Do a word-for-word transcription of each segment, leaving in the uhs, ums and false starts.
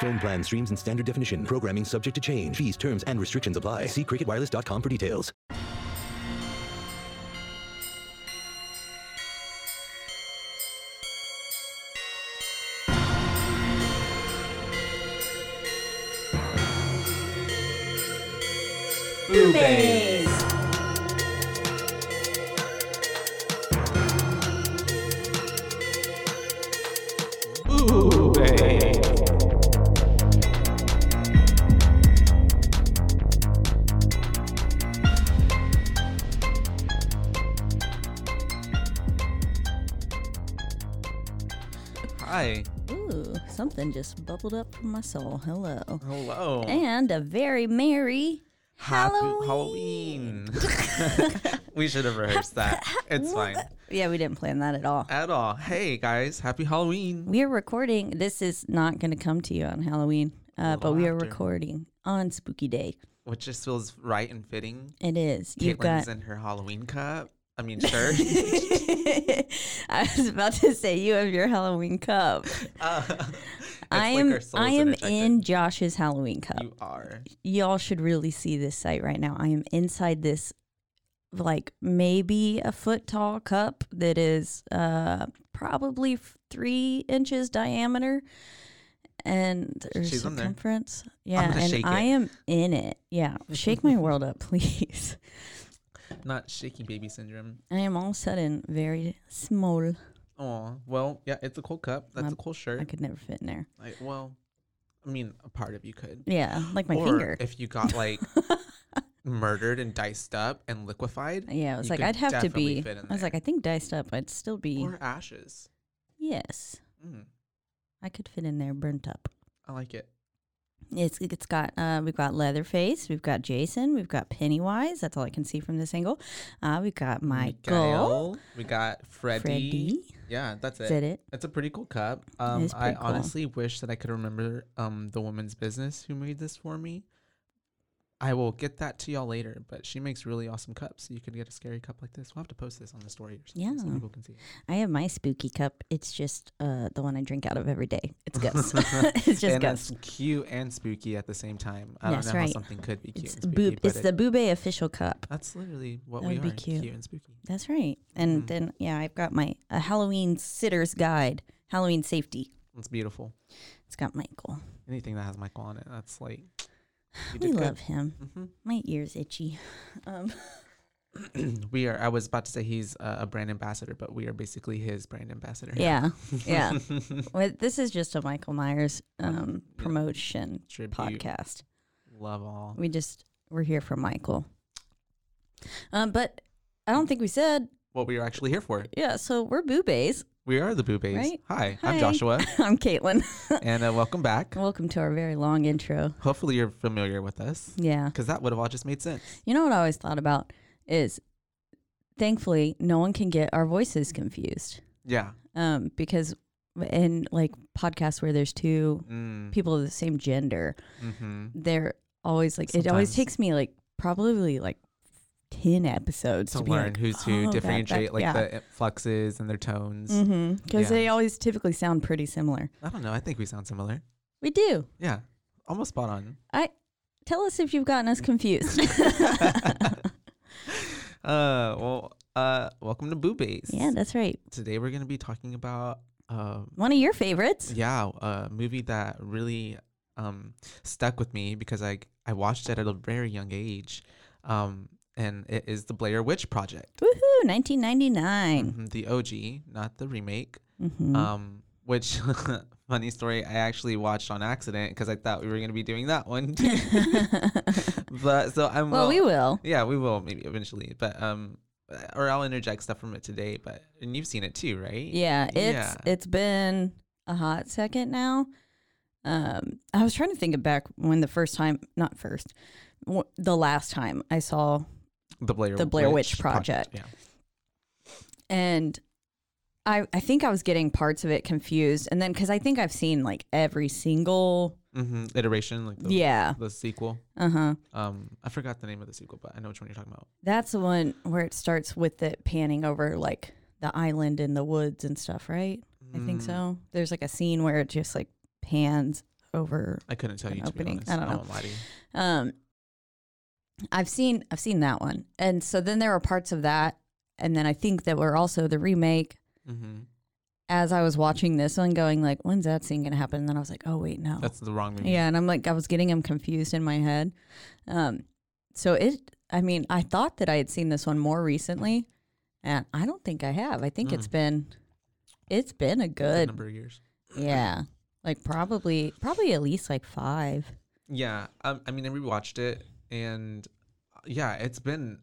Phone plan, streams, and standard definition. Programming subject to change. Fees, terms, and restrictions apply. See cricket wireless dot com for details. Boobies! Something just bubbled up from my soul. Hello. Hello. And a very merry Happy Halloween. Halloween. We should have rehearsed that. It's fine. Yeah, we didn't plan that at all. At all. Hey, guys. Happy Halloween. We are recording. This is not going to come to you on Halloween, uh, but we are after. recording on Spooky Day. Which just feels right and fitting. It is. You've Caitlin's got... in her Halloween cup. I mean, sure. I was about to say, you have your Halloween cup. Uh, I am like I am in Josh's Halloween cup. You are. Y'all should really see this site right now. I am inside this, like, maybe a foot tall cup that is uh, probably three inches diameter. And or She's circumference. Yeah, and shake it. I am in it. Yeah, shake my world up, please. Not shaky baby syndrome. I am all of a sudden very small. Oh, well, yeah, it's a cool cup. That's my, a cool shirt. I could never fit in there. Like, well, I mean, a part of you could. Yeah, like my or finger. If you got like murdered and diced up and liquefied. Yeah, I was like, I'd have to be. I was like, I think diced up, I'd still be. Or ashes. Yes. Mm. I could fit in there, burnt up. I like it. It's it's got uh, we've got Leatherface, we've got Jason, we've got Pennywise. That's all I can see from this angle. Uh, we've got Michael, Miguel, we got Freddy. Freddy. Yeah, that's it. Is that it? That's a pretty cool cup. Um, I cool. honestly wish that I could remember um the woman's business who made this for me. I will get that to y'all later, but she makes really awesome cups. So you can get a scary cup like this. We'll have to post this on the story or something, yeah, so people can see it. I have my spooky cup. It's just uh, the one I drink out of every day. It's Gus. It's just and Gus. It's cute and spooky at the same time. I That's don't know right. how something could be cute it's and spooky. Boob, it's it, the Boobay official cup. That's literally what that we would are. Be cute. Cute and spooky. That's right. And mm. then, yeah, I've got my a Halloween sitter's guide, Halloween safety. It's beautiful. It's got Michael. Anything that has Michael on it, that's like... We love good. him. Mm-hmm. My ear's itchy. Um. we are. I was about to say he's uh, a brand ambassador, but we are basically his brand ambassador. Yeah, yeah. Well, this is just a Michael Myers um, promotion Tribute. podcast. Love all. We just we're here for Michael. Um, but I don't think we said what we are actually here for. Yeah. So we're boobays. We are the Boo Bays. Right? Hi, Hi, I'm Joshua. I'm Caitlin. And uh, welcome back. Welcome to our very long intro. Hopefully you're familiar with us. Yeah. Because that would have all just made sense. You know what I always thought about is, thankfully, no one can get our voices confused. Yeah. Um, because in like podcasts where there's two mm. people of the same gender, mm-hmm. they're always like, Sometimes. it always takes me like probably like ten episodes to, to learn like, who's who, oh, differentiate that, that, like yeah. the fluxes and their tones. Because mm-hmm. yeah. they always typically sound pretty similar. I don't know. I think we sound similar. We do. Yeah. Almost spot on. I Tell us if you've gotten us confused. uh, well, uh, welcome to Boobies. Yeah, that's right. Today we're going to be talking about... Um, One of your favorites. Yeah. A movie that really um, stuck with me because I, I watched it at a very young age. Um and it is the Blair Witch Project. Woohoo! nineteen ninety-nine. Mm-hmm, the O G, not the remake. Mm-hmm. Um, which funny story, I actually watched on accident because I thought we were going to be doing that one. But so I'm well, well, we will. Yeah, we will maybe eventually. But um, or I'll interject stuff from it today. But and you've seen it too, right? Yeah, it's yeah. it's been a hot second now. Um, I was trying to think back when the first time, not first, w- the last time I saw the Blair, the Blair Witch, Witch Project. Project yeah. And I, I think I was getting parts of it confused. And then, cause I think I've seen like every single mm-hmm. iteration, like the, yeah. the sequel. Uh-huh. Um, I forgot the name of the sequel, but I know which one you're talking about. That's the one where it starts with it panning over like the island in the woods and stuff, right? Mm. I think so. There's like a scene where it just like pans over. I couldn't tell you, to be honest. I don't know. I won't lie to you. Um, I've seen I've seen that one, and so then there were parts of that, and then I think that were also the remake. Mm-hmm. As I was watching this one, going like, "When's that scene gonna happen?" And then I was like, "Oh wait, no, that's the wrong movie." Yeah, and I'm like, I was getting them confused in my head. Um, so it, I mean, I thought that I had seen this one more recently, and I don't think I have. I think mm. it's been, it's been a good a number of years. Yeah. Like probably, probably at least like five. Yeah, um, I mean, I rewatched it, and yeah, it's been,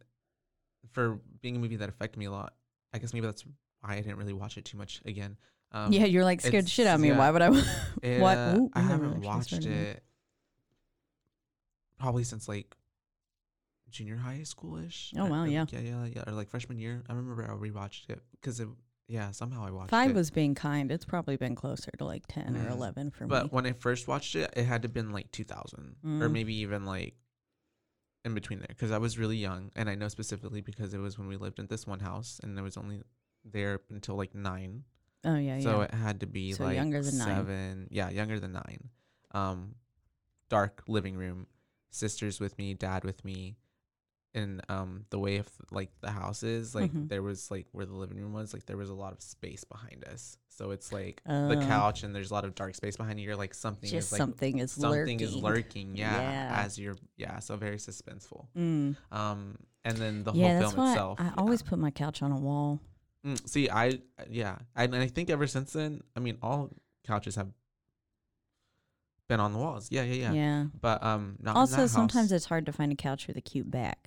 for being a movie that affected me a lot, I guess maybe that's why I didn't really watch it too much again. Um, yeah, you're like scared shit out of me. Yeah, why would I? it, what? Ooh, I, I haven't watched it me. probably since like junior high school-ish. Oh wow, I, yeah, yeah, yeah, yeah, or like freshman year. I remember I rewatched it because it. Yeah, somehow I watched Five it. Five was being kind. It's probably been closer to like ten mm. or eleven for but me. But when I first watched it, it had to have been like two thousand mm. or maybe even like in between there, because I was really young. And I know specifically because it was when we lived in this one house and I was only there until like nine. Oh, yeah, so yeah. So it had to be so like younger than seven. Nine. Yeah, younger than nine. Um, dark living room, sisters with me, dad with me. And um, the way of like the house is like mm-hmm. there was like where the living room was like there was a lot of space behind us, so it's like uh, the couch and there's a lot of dark space behind you. You're like something just is like something is something lurking. is lurking, yeah, yeah. As you're yeah, so very suspenseful. Mm. Um, and then the yeah, whole that's film why itself. I yeah. always put my couch on a wall. Mm, see, I yeah, I, and I think ever since then, I mean, all couches have been on the walls. Yeah, yeah, yeah. Yeah. But um, not also in that sometimes house. It's hard to find a couch with a cute back.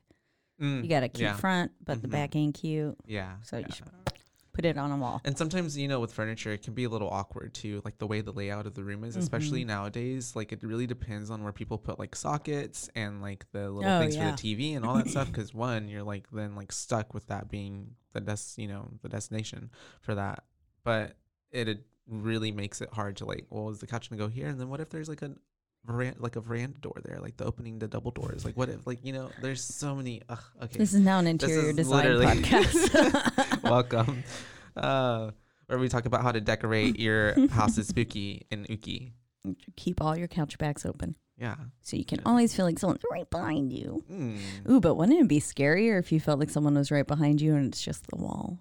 You got a cute yeah. front, but mm-hmm. the back ain't cute. Yeah. So yeah. you should put it on a wall. And sometimes, you know, with furniture, it can be a little awkward, too. Like the way the layout of the room is, mm-hmm. especially nowadays, like it really depends on where people put like sockets and like the little oh, things yeah. for the T V and all that stuff. Because one, you're like then like stuck with that being the des- you know, the destination for that. But it, it really makes it hard to like, well, is the couch going to go here? And then what if there's like a Veran- like a veranda door there, like the opening, the double doors. Like what if, like you know, there's so many. Ugh, okay, this is now an interior design podcast. Welcome, uh, where we talk about how to decorate your houses spooky and ooky. Keep all your couch backs open. Yeah, so you can yeah. always feel like someone's right behind you. Mm. Ooh, but wouldn't it be scarier if you felt like someone was right behind you and it's just the wall?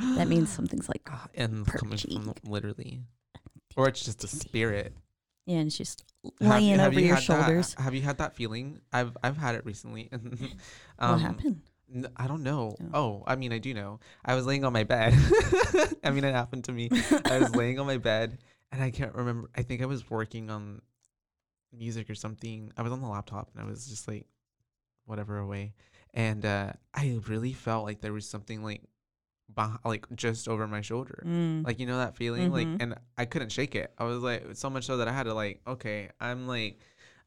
That means something's like and coming from literally, or it's just a spirit. Yeah, and it's just laying have, have over you your shoulders. That, have you had that feeling? I've I've had it recently. um, what happened? N- I don't know. Oh. oh, I mean, I do know. I was laying on my bed. I mean, it happened to me. I was laying on my bed, and I can't remember. I think I was working on music or something. I was on the laptop, and I was just like, whatever away. And uh, I really felt like there was something like, like just over my shoulder, mm. like you know that feeling, mm-hmm. like, and I couldn't shake it. I was like so much so that I had to like, okay, I'm like,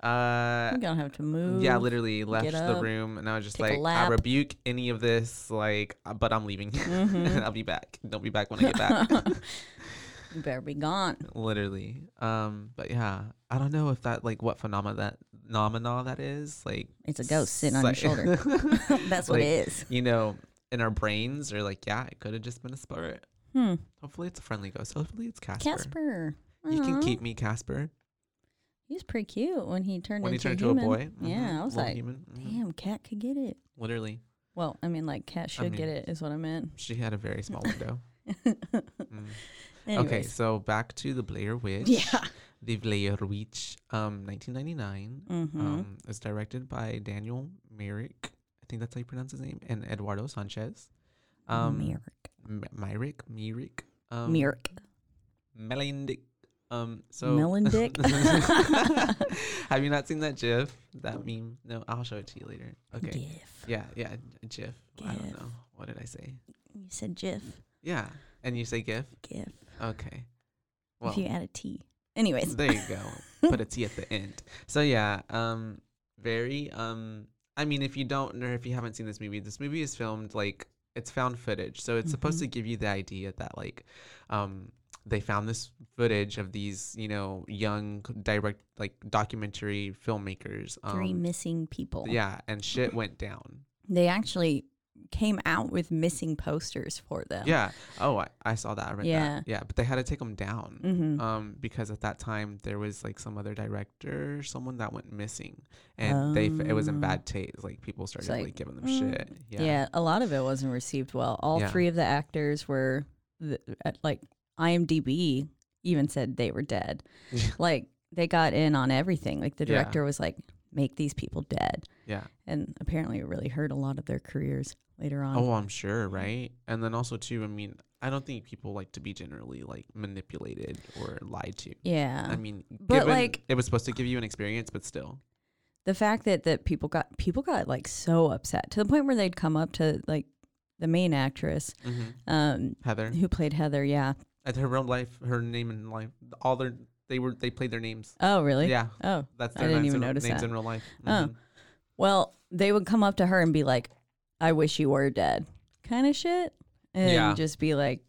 uh, you're gonna have to move. Yeah, literally left the room, and I was just like, I rebuke any of this, like, but I'm leaving, mm-hmm. and I'll be back. Don't be back when I get back. You better be gone. Literally, um, but yeah, I don't know if that like what phenomena that phenomena that is. Like, it's a ghost sitting on your shoulder. That's what it is. You know. In our brains are like, yeah, it could have just been a spirit. Hmm. Hopefully it's a friendly ghost. Hopefully it's Casper. Casper. Aww. You can keep me, Casper. He's pretty cute when he turned when into a human. When he turned into a boy. Mm-hmm. Yeah, I was Little like, mm-hmm. damn, cat could get it. Literally. Well, I mean, like, cat should I mean, get it is what I meant. She had a very small window. mm. Okay, so back to the Blair Witch. Yeah. The Blair Witch, um, nineteen ninety-nine. Mm-hmm. Um, it's directed by Daniel Myrick. I think that's how you pronounce his name, and Eduardo Sanchez. Um, Myrick. M- Myrick? Myrick? Um, Myrick. Melindic. Um, so Melindic? Have you not seen that GIF? That meme? No, I'll show it to you later. Okay. GIF. Yeah, yeah, GIF. GIF. I don't know. What did I say? You said GIF. Yeah. And you say GIF? GIF. Okay. Well, if you add a T. Anyways. There you go. Put a T at the end. So, yeah. Um, very, um, I mean, if you don't, or if you haven't seen this movie, this movie is filmed like, it's found footage. So it's mm-hmm. supposed to give you the idea that like, um, they found this footage of these, you know, young direct, like documentary filmmakers. Um, Three missing people. Yeah. And shit went down. They actually came out with missing posters for them. Yeah. Oh, I, I saw that. I read yeah. that. Yeah. But they had to take them down mm-hmm. um, because at that time there was like some other director, someone that went missing, and um, they it was in bad taste. Like people started like, like giving them mm. shit. Yeah. yeah. A lot of it wasn't received well. All yeah. three of the actors were th- at, like I M D B even said they were dead. Like they got in on everything. Like the director yeah. was like, make these people dead. Yeah. And apparently it really hurt a lot of their careers later on. Oh, I'm sure, right? And then also too, I mean, I don't think people like to be generally like manipulated or lied to. Yeah. I mean, but like it was supposed to give you an experience, but still. The fact that, that people got people got like so upset to the point where they'd come up to like the main actress, mm-hmm. um Heather. Who played Heather, yeah. At her real life, her name in life, all their they were they played their names. Oh, really? Yeah. Oh. That's their I didn't even notice names that. In real life. Mm-hmm. Oh. Well, they would come up to her and be like, I wish you were dead, kind of shit. And yeah. just be like,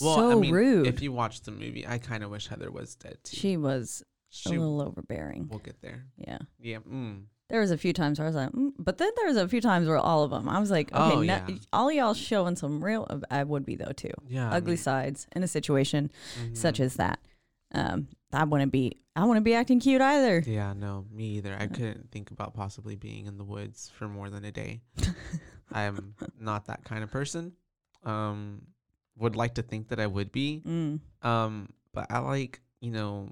well, so I mean, rude. If you watch the movie, I kind of wish Heather was dead too. She was she, a little overbearing. We'll get there. Yeah. Yeah. Mm. There was a few times where I was like, mm. but then there was a few times where all of them, I was like, okay, oh, yeah. no, all y'all showing some real, uh, I would be though too. Yeah. Ugly I mean, sides in a situation mm-hmm. such as that. Um, I wouldn't be, I wouldn't be acting cute either. Yeah, no, me either. I couldn't think about possibly being in the woods for more than a day. I am not that kind of person. Um, would like to think that I would be. Mm. Um, but I like, you know,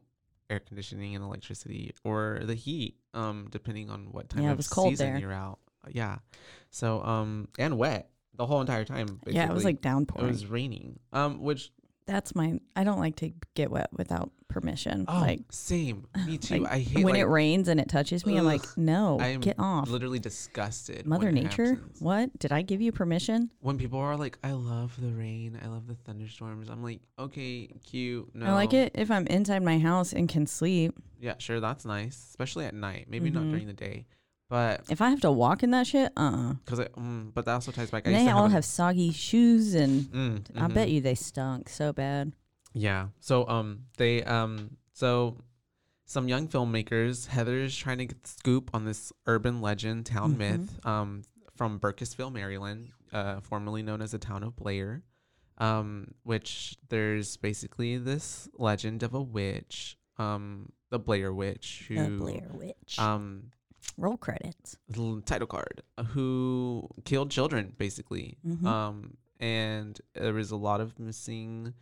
air conditioning and electricity or the heat, um, depending on what time yeah, of season you're out. Yeah. So, um, and wet the whole entire time. Basically. Yeah, it was like downpouring. It was raining, um, which... That's my, I don't like to get wet without permission. Oh, like, same. Me too. Like I hate when like, it rains and it touches me. Ugh, I'm like, no, I am get off. Literally disgusted. Mother Nature? Absence. What? Did I give you permission? When people are like, I love the rain. I love the thunderstorms. I'm like, okay, cute. No. I like it if I'm inside my house and can sleep. Yeah, sure. That's nice. Especially at night. Maybe mm-hmm. not during the day. But if I have to walk in that shit, uh-uh. Cause I, mm, but that also ties back. I they all have, have soggy shoes and mm, mm-hmm. I bet you they stunk so bad. Yeah. So um, they um, so some young filmmakers, Heather is trying to get the scoop on this urban legend, town mm-hmm. myth um, from Burkittsville, Maryland, uh, formerly known as the town of Blair, um, which there's basically this legend of a witch, um, the Blair Witch. Who, the Blair Witch. Um. Roll credits. Title card. Who killed children, basically. Mm-hmm. Um, and there was a lot of missing.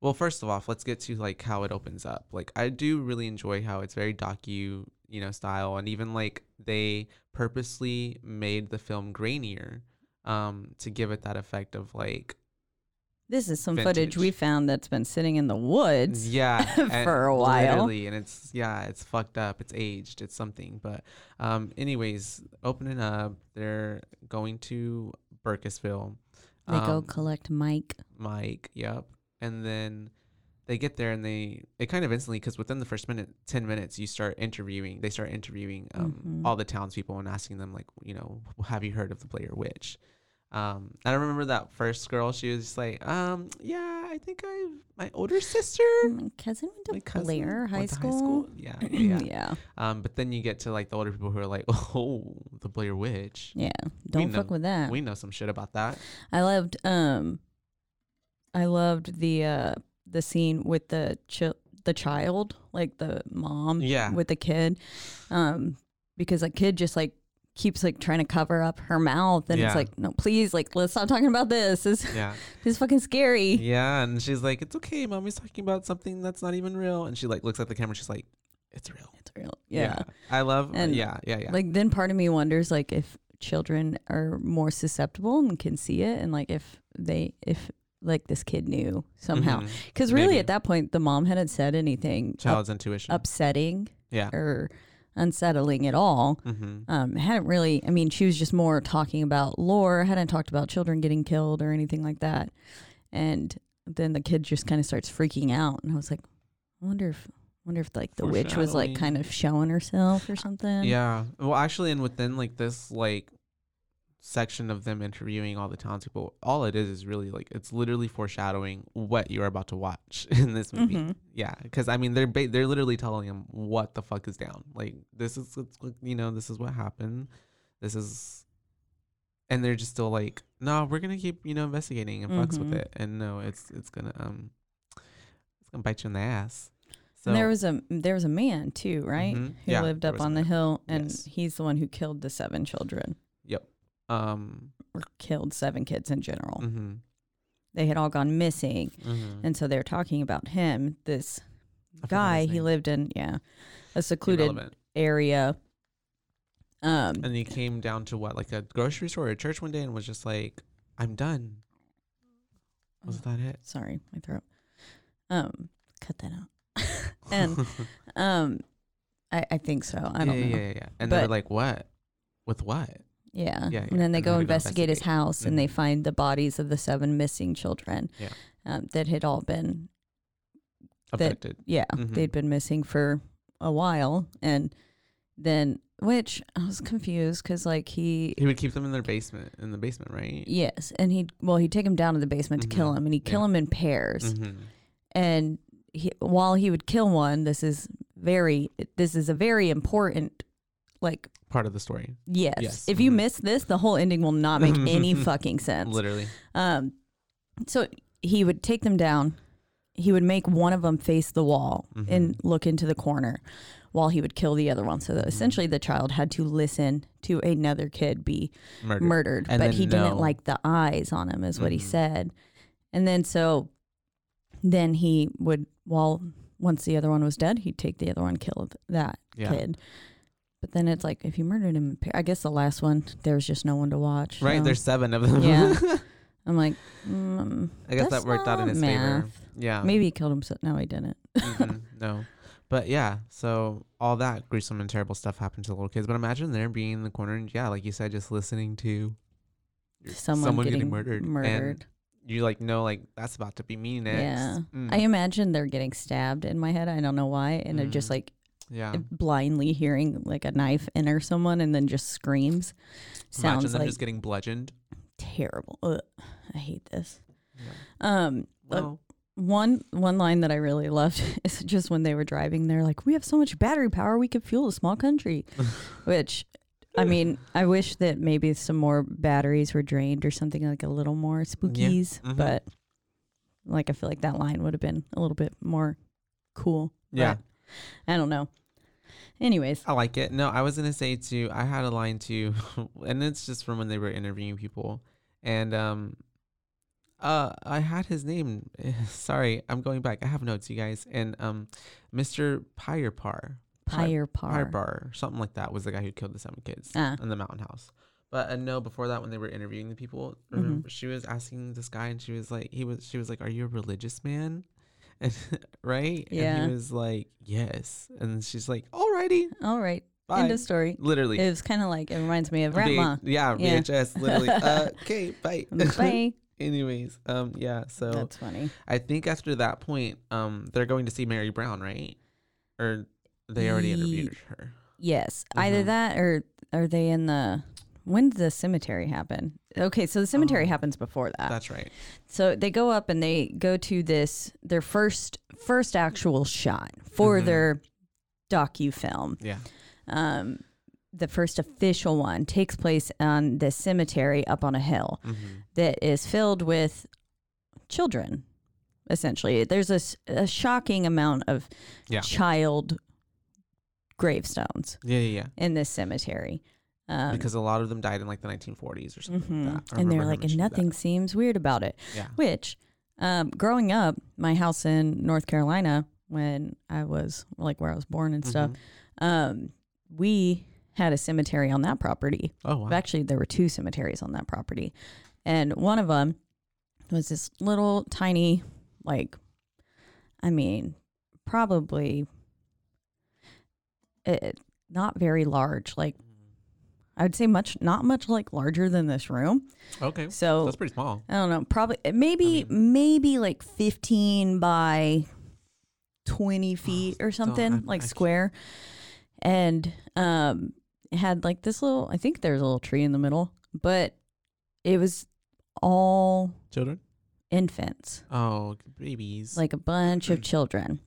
Well, first of all, let's get to like how it opens up. Like I do really enjoy how it's very docu, you know, style, and even like they purposely made the film grainier, um, to give it that effect of like. This is some vintage. Footage we found that's been sitting in the woods yeah, for a while. Literally, and it's, yeah, it's fucked up. It's aged. It's something. But um, anyways, opening up, they're going to Burkittsville. They um, go collect Mike. Mike, yep. And then they get there and they, it kind of instantly, because within the first minute, ten minutes, you start interviewing, they start interviewing um, mm-hmm. all the townspeople and asking them like, you know, have you heard of the Blair Witch? Um, I remember that first girl, she was just like, um, yeah, I think I, my older sister, my cousin went to Blair high, school. high school. Yeah. Yeah. yeah. Um, but then you get to like the older people who are like, oh, the Blair Witch. Yeah. Don't we fuck know, with that. We know some shit about that. I loved, um, I loved the, uh, the scene with the chi- the child, like the mom yeah. with the kid. Um, because the kid just like. keeps like trying to cover up her mouth and yeah. it's like, no, please, like, let's stop talking about this. This, yeah. this is fucking scary. Yeah. And she's like, it's okay, mommy's talking about something that's not even real. And she like looks at the camera, she's like, it's real. It's real. Yeah. yeah. I love and yeah, yeah, yeah. Like then part of me wonders like if children are more susceptible and can see it. And like if they, if like this kid knew somehow, because mm-hmm. really Maybe. At that point, the mom hadn't said anything. Child's up- intuition. Upsetting. Yeah. Or unsettling at all. Mm-hmm. Um, hadn't really, I mean, she was just more talking about lore, hadn't talked about children getting killed or anything like that. And then the kid just kind of starts freaking out. And I was like, I wonder if, wonder if like the witch was like kind of showing herself or something. Yeah. Well, actually, and within like this like section of them interviewing all the townspeople, all it is is really like, it's literally foreshadowing what you're about to watch in this movie. Mm-hmm. Yeah. Because I mean, they're ba- they're literally telling him what the fuck is down. Like this is, you know, this is what happened. This is, and they're just still like, no, we're gonna keep, you know, investigating and fucks mm-hmm. with it. And no, it's it's gonna um, it's gonna bite you in the ass. So and there was a there was a man too, right? Mm-hmm. Who yeah, lived up on the hill, and yes. he's the one who killed the seven children. Yep. Um, or killed seven kids in general. Mm-hmm. They had all gone missing, mm-hmm. and so they're talking about him. This I guy, he lived in yeah, a secluded Irrelevant. area. Um, and he came down to what, like a grocery store or a church one day and was just like, I'm done. Was oh, that it? Sorry, my throat. Um, cut that out. and um, I, I think so. I don't yeah, know. Yeah, yeah, yeah. And but, they're like, what? With what? Yeah. yeah, yeah. And then they and go, investigate go investigate his house mm-hmm. and they find the bodies of the seven missing children yeah. um, that had all been. Abducted. That, yeah. Mm-hmm. They'd been missing for a while. And then. Which I was confused because, like, he... He would keep them in their basement, in the basement, right? Yes. And he'd, well, he'd take them down to the basement mm-hmm. to kill them, and he'd kill yeah. them in pairs. Mm-hmm. And he, while he would kill one, this is very, this is a very important, like... Part of the story. Yes. yes. If mm-hmm. you miss this, the whole ending will not make any fucking sense. Literally. Um, so he would take them down. He would make one of them face the wall mm-hmm. and look into the corner. While he would kill the other one. So essentially the child had to listen to another kid be murdered. murdered but he no. didn't like the eyes on him is mm-hmm. what he said. And then so then he would, well, once the other one was dead, he'd take the other one, kill that yeah. kid. But then it's like, if you murdered him, I guess the last one, there was just no one to watch. Right, so. There's seven of them. Yeah. I'm like, mm, I guess that worked out in his math. favor. Yeah. Maybe he killed himself. No, he didn't. mm-hmm. No. But yeah, so all that gruesome and terrible stuff happened to the little kids. But imagine there being in the corner and yeah, like you said, just listening to someone, someone getting, getting murdered. Murdered. And you like know like that's about to be me next. Yeah. Mm. I imagine they're getgetting stabbed in my head. I don't know why. And mm. they're just like yeah. blindly hearing like a knife enter someone and then just screams. Sounds imagine them like just getting bludgeoned. Terrible. Ugh. I hate this. Yeah. Um well, uh, One one line that I really loved is just when they were driving, they're like, we have so much battery power, we could fuel a small country, which, I mean, I wish that maybe some more batteries were drained or something like a little more spookies, yeah. mm-hmm. but like, I feel like that line would have been a little bit more cool. Yeah. I don't know. Anyways. I like it. No, I was going to say too, I had a line too, and it's just from when they were interviewing people and, um, Uh, I had his name. Sorry, I'm going back. I have notes, you guys. And um, Mister Pyerpar. Pyerpar. Pyerpar. Something like that was the guy who killed the seven kids ah. in the mountain house. But uh, no, before that, when they were interviewing the people, remember, mm-hmm. she was asking this guy, and she was like, he was, she was like, are you a religious man? And right? Yeah. And he was like, yes. And she's like, alrighty. All right. Bye. End of story. Literally. It was kind of like, it reminds me of Ratma. Yeah, yeah, V H S, literally. uh, okay, bye. Bye. Anyways, um, yeah, so that's funny. I think after that point, um, they're going to see Mary Brown, right? Or they already Ye- interviewed her. Yes, mm-hmm. either that or are they in the? When did the cemetery happen? Okay, so the cemetery oh, happens before that. That's right. So they go up and they go to this their first first actual shot for mm-hmm. their docufilm. Yeah. Um. The first official one takes place on this cemetery up on a hill mm-hmm. that is filled with children, essentially. There's a, a shocking amount of yeah. child gravestones yeah, yeah, yeah. in this cemetery. Um, because a lot of them died in like the nineteen forties or something mm-hmm. like that. And they're like, and nothing seems weird about it. Yeah. Which, um, growing up, my house in North Carolina, when I was like where I was born and mm-hmm. stuff, um, we... had a cemetery on that property. Oh, wow. Actually, there were two cemeteries on that property. And one of them was this little tiny, like, I mean, probably it, not very large. Like, I would say much, not much like larger than this room. Okay. So that's pretty small. I don't know. Probably, maybe, I mean, maybe like fifteen by twenty feet oh, or something, I'm, like I square. Can't. And um, it had like this little, I think there's a little tree in the middle, but it was all children, infants. Oh, babies. Like a bunch of children.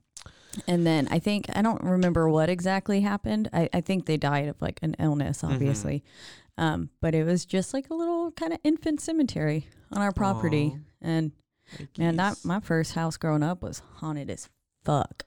And then I think, I don't remember what exactly happened. I, I think they died of like an illness, obviously. Mm-hmm. Um, but it was just like a little kind of infant cemetery on our property. Aww. And Thank man, that my first house growing up was haunted as fuck.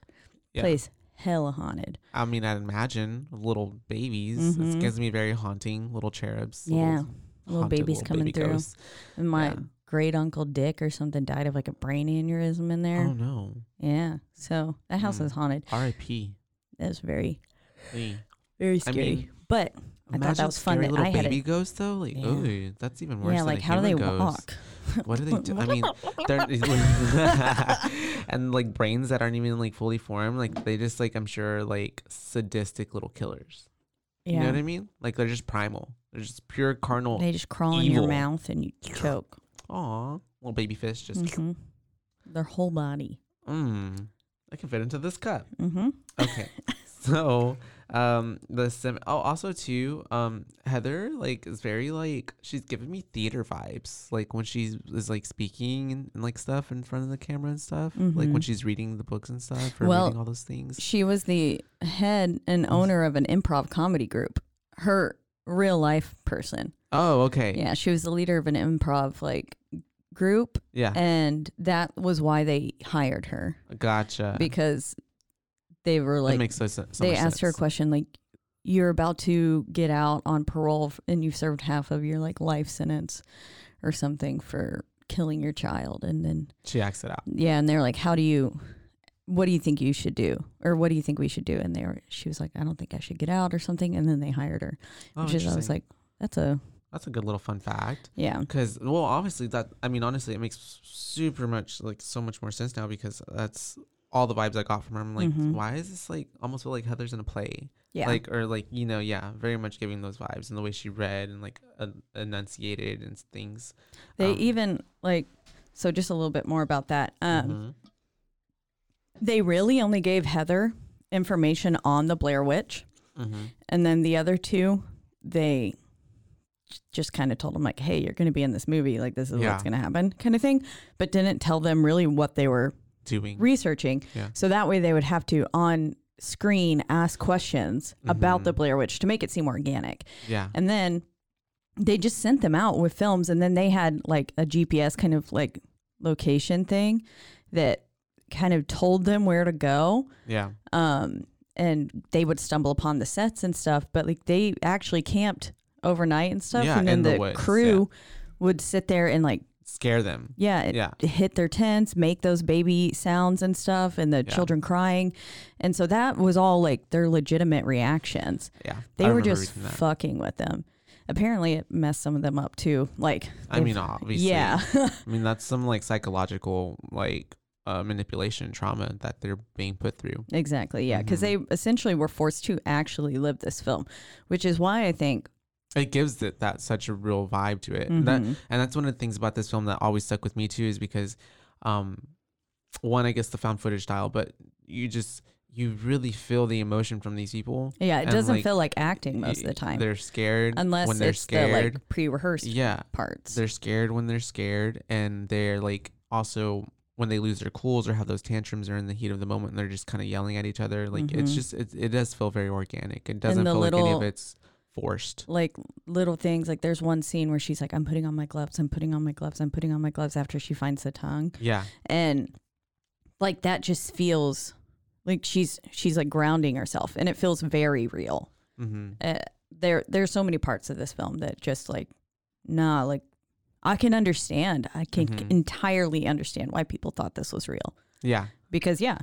Yeah. Place hella haunted. I mean, I'd imagine little babies. Mm-hmm. It gives me very haunting little cherubs. Yeah. Little haunted, babies little coming baby through. Ghosts. And my yeah. great uncle Dick or something died of like a brain aneurysm in there. Oh no. Yeah. So that house mm. is haunted. R I P That's very, hey. very scary. I mean, but I thought that was fun. That I had baby a ghost though. Like, yeah. ooh, that's even worse. Yeah. Like, than how do they ghost. walk? What do they do? I mean, they're and like brains that aren't even like fully formed. Like they just like I'm sure like sadistic little killers. Yeah. You know what I mean? Like they're just primal. They're just pure carnal. They just crawl evil. in your mouth and you choke. Aw, little baby fish just mm-hmm. their whole body. Mm. I can fit into this cup. Mm-hmm. Okay. So, um, the sim. Oh, also too, um, Heather like is very like she's giving me theater vibes. Like when she is like speaking and, and like stuff in front of the camera and stuff. Mm-hmm. Like when she's reading the books and stuff or well, reading all those things. She was the head and owner of an improv comedy group. Her real life person. Oh, okay. Yeah, she was the leader of an improv like group. Yeah, and that was why they hired her. Gotcha. Because they were like, that makes so, so they much asked sense. her a question like, "You're about to get out on parole, and you've served half of your like life sentence, or something for killing your child," and then she acts it out. Yeah, and they're like, "How do you? What do you think you should do? Or what do you think we should do?" And they were, she was like, "I don't think I should get out or something." And then they hired her, oh, which is I was like, that's a that's a good little fun fact. Yeah. Because, well, obviously that, I mean, honestly, it makes super much, like so much more sense now because that's all the vibes I got from her. I'm like, mm-hmm. why is this like, almost feel like Heather's in a play? Yeah. Like, or like, you know, yeah, very much giving those vibes and the way she read and like uh, enunciated and things. They um, even like, so just a little bit more about that. Um, mm-hmm. They really only gave Heather information on the Blair Witch. Mm-hmm. And then the other two, they just kind of told them like, hey, you're going to be in this movie. Like, this is yeah. what's going to happen kind of thing, but didn't tell them really what they were doing, researching. Yeah. So that way they would have to on screen ask questions mm-hmm. about the Blair Witch to make it seem organic. Yeah. And then they just sent them out with films. And then they had like a G P S kind of like location thing that kind of told them where to go. Yeah. Um, and they would stumble upon the sets and stuff, but like they actually camped overnight and stuff, yeah, and then the, the woods, crew yeah. would sit there and like scare them. Yeah, it, yeah, hit their tents, make those baby sounds and stuff, and the yeah. children crying, and so that was all like their legitimate reactions. Yeah, they I were just fucking with them. Apparently, it messed some of them up too. Like, I mean, obviously, yeah. I mean, that's some like psychological like uh, manipulation and trauma that they're being put through. Exactly. Yeah, because mm-hmm. they essentially were forced to actually live this film, which is why I think. It gives it that such a real vibe to it. Mm-hmm. That, and that's one of the things about this film that always stuck with me too, is because, um, one, I guess the found footage style, but you just, you really feel the emotion from these people. Yeah. It and doesn't like, feel like acting most y- of the time. They're scared. Unless when they're it's scared. The like pre-rehearsed yeah, parts. They're scared when they're scared. And they're like also when they lose their cools or have those tantrums or in the heat of the moment, and they're just kind of yelling at each other. Like mm-hmm. it's just, it, it does feel very organic. It doesn't feel little, like any of it's. Forced like little things like there's one scene where she's like I'm putting on my gloves I'm putting on my gloves I'm putting on my gloves after she finds the tongue yeah and like that just feels like she's she's like grounding herself and it feels very real mm-hmm. uh, there there's so many parts of this film that just like nah like I can understand I can mm-hmm. entirely understand why people thought this was real yeah because yeah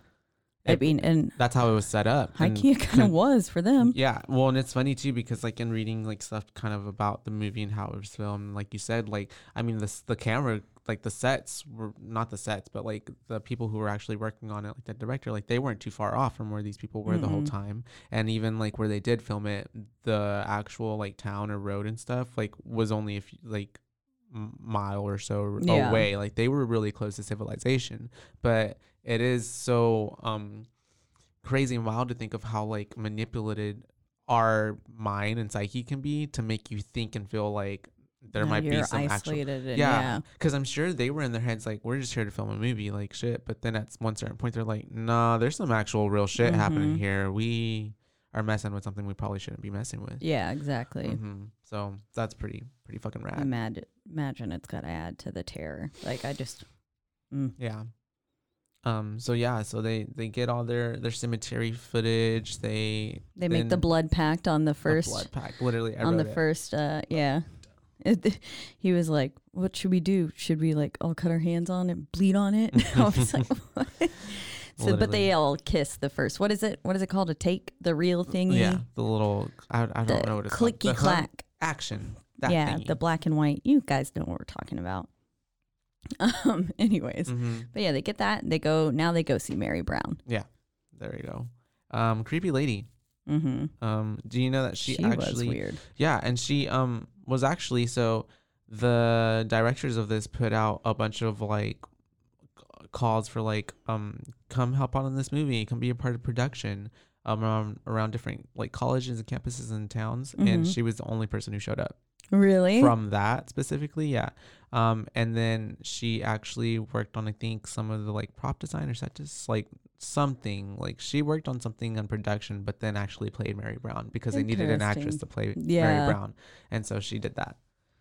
It, I mean, and that's how it was set up. Haikyuu kind of was for them. Yeah. Well, and it's funny too, because like in reading like stuff kind of about the movie and how it was filmed, like you said, like, I mean, the, the camera, like the sets were not the sets, but like the people who were actually working on it, like the director, like they weren't too far off from where these people were mm-hmm. the whole time. And even like where they did film it, the actual like town or road and stuff, like was only if like mile or so yeah. away. Like they were really close to civilization, but it is so um crazy and wild to think of how like manipulated our mind and psyche can be to make you think and feel like there yeah, might be some isolated actual, and yeah because yeah. I'm sure they were in their heads like, we're just here to film a movie, like shit, but then at one certain point they're like, nah, there's some actual real shit mm-hmm. happening here. We are messing with something we probably shouldn't be messing with. Yeah, exactly. Mm-hmm. So that's pretty pretty fucking rad. Imagine, imagine it's got to add to the terror. Like I just, mm. yeah. Um. So yeah. So they, they get all their, their cemetery footage. They they make the blood pact on the first the blood pact. Literally I on the it. first. Uh. Yeah. It, he was like, "What should we do? Should we like all cut our hands on it, bleed on it?" I was like, "What?" So, but they all kiss the first. What is it? What is it called? A take? The real thingy? Yeah, the little, I, I don't know what it's clicky called. Clicky clack. Action. That yeah, thingy. The black and white. You guys know what we're talking about. Um. Anyways. Mm-hmm. But yeah, they get that. They go, now they go see Mary Brown. Yeah. There you go. Um, creepy lady. Mm-hmm. Um, do you know that she, she actually. Was weird. Yeah, and she um was actually, so the directors of this put out a bunch of like, calls for like um come help out on this movie, come be a part of production um around, around different like colleges and campuses and towns mm-hmm. and she was the only person who showed up really from that specifically. Yeah. Um and then she actually worked on, I think, some of the like prop design or set just like something, like she worked on something on production, but then actually played Mary Brown because they needed an actress to play yeah. Mary Brown, and so she did that.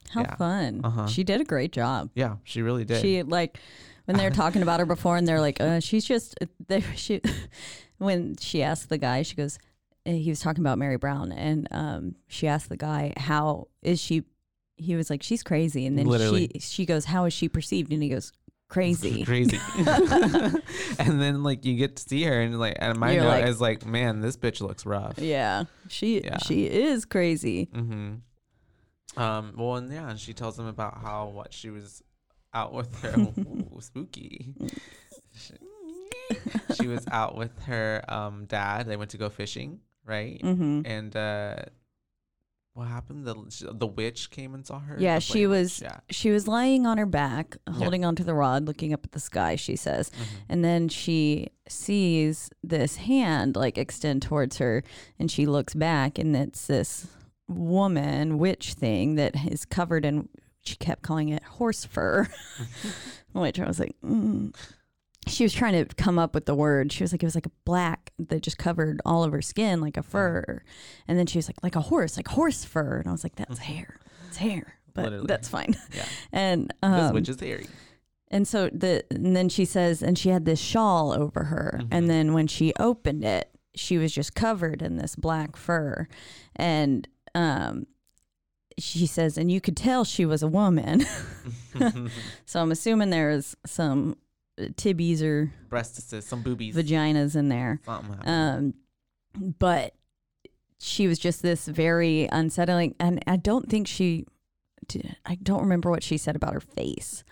How yeah. fun. Uh-huh. She did a great job. Yeah, she really did. She like, when they were talking about her before and they're like, uh, she's just, they, she, when she asked the guy, she goes, he was talking about Mary Brown, and um, she asked the guy, how is she, he was like, she's crazy. And then Literally. she she goes, how is she perceived? And he goes, crazy. Crazy. And then like you get to see her and like, and my note like, is like, man, this bitch looks rough. Yeah, she, yeah. she is crazy. Mm-hmm. Um, well, and yeah, and she tells them about how, what she was out with her, ooh, spooky. She, she was out with her um, dad. They went to go fishing, right? Mm-hmm. And uh, what happened? The the witch came and saw her. Yeah, she was yeah. she was lying on her back, holding yeah. onto the rod, looking up at the sky. She says, mm-hmm. and then she sees this hand like extend towards her, and she looks back, and it's this woman witch thing that is covered in. She kept calling it horse fur, which I was like, mm. She was trying to come up with the word. She was like, it was like a black that just covered all of her skin, like a fur. And then she was like, like a horse, like horse fur. And I was like, that's hair. It's hair, but Literally. That's fine. Yeah. And um, this witch is hairy. And so the, and then she says, and she had this shawl over her. Mm-hmm. And then when she opened it, she was just covered in this black fur. And, um, she says, and you could tell she was a woman. So I'm assuming there is some tibbies or breasts, some boobies, vaginas in there. Um, but she was just this very unsettling. And I don't think she, I don't remember what she said about her face.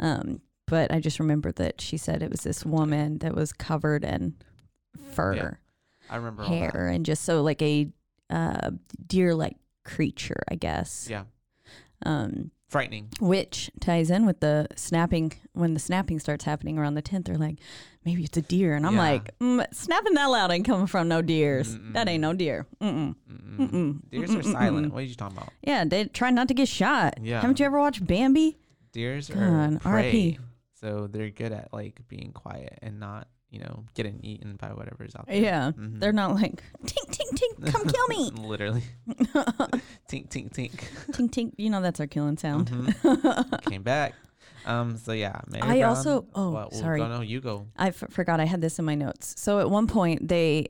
Um, but I just remember that she said it was this woman that was covered in fur, yeah, I remember hair, all that. And just so like a uh, deer-like creature, I guess. Yeah. Um, frightening. Which ties in with the snapping. When the snapping starts happening around the tenth, they're like, maybe it's a deer. And I'm yeah. like, mm, snapping that loud ain't coming from no deers. Mm-mm. That ain't no deer. Mm-mm. Mm-mm. Mm-mm. Deers Mm-mm. are silent. Mm-mm. What are you talking about? Yeah, they try not to get shot. Yeah. Haven't you ever watched Bambi? Deers God, are prey. So they're good at like being quiet and not, you know, getting eaten by whatever's out there. Yeah. Mm-hmm. They're not like, tink, tink, tink, come kill me. Literally. Tink, tink, tink. Tink, tink. You know, that's our killing sound. Mm-hmm. Came back. Um. So, yeah. Mary I Brown, also, oh, well, sorry. No, no, you go. I f- forgot I had this in my notes. So, at one point, they,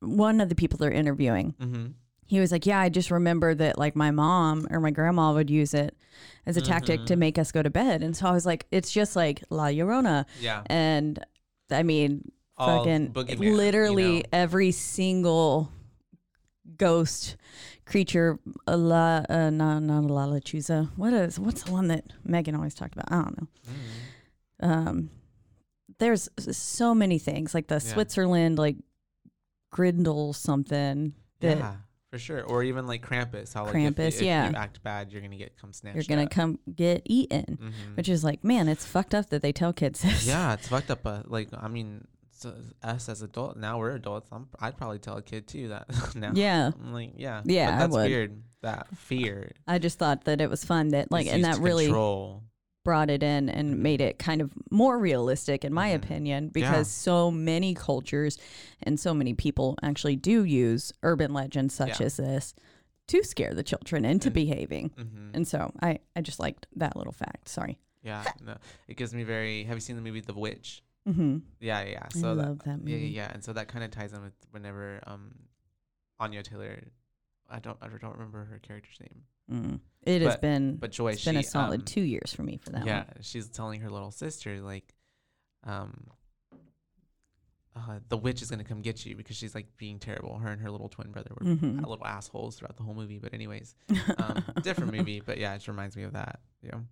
one of the people they're interviewing, mm-hmm. he was like, yeah, I just remember that, like, my mom or my grandma would use it as a mm-hmm. tactic to make us go to bed. And so, I was like, it's just like La Llorona. Yeah. And, I mean, fucking literally, you know, every single ghost creature. A la, uh, not, not a la Lechuza. What is, what's the one that Megan always talked about? I don't know. Mm-hmm. Um, there's so many things like the yeah. Switzerland, like Grindel something. That yeah, for sure. Or even like Krampus. How, like, Krampus, if, if yeah. you act bad, you're going to get come snatched You're going to come get eaten, mm-hmm. which is like, man, it's fucked up that they tell kids this. Yeah, it's fucked up. Uh, like, I mean, so us as adults, now we're adults. I'm, I'd probably tell a kid too that now. Yeah. I'm like, yeah. Yeah, but that's I would. weird. That fear. I just thought that it was fun that like, it's and that really control. brought it in and made it kind of more realistic in my mm. opinion, because yeah. so many cultures and so many people actually do use urban legends such yeah. as this to scare the children into and, behaving. Mm-hmm. And so I, I just liked that little fact. Sorry. Yeah. No, it gives me very, have you seen the movie The Witch? Mm-hmm. Yeah, yeah. So I that, love that movie. Yeah, yeah, yeah. And so that kind of ties in with whenever um, Anya Taylor, I don't, I don't remember her character's name. Mm. It but, has been, but Joy, it's been she, a solid um, two years for me for that. Yeah, one. She's telling her little sister like, um, uh, the witch is gonna come get you, because she's like being terrible. Her and her little twin brother were mm-hmm. little assholes throughout the whole movie. But anyways, um, different movie. But yeah, it reminds me of that. You know,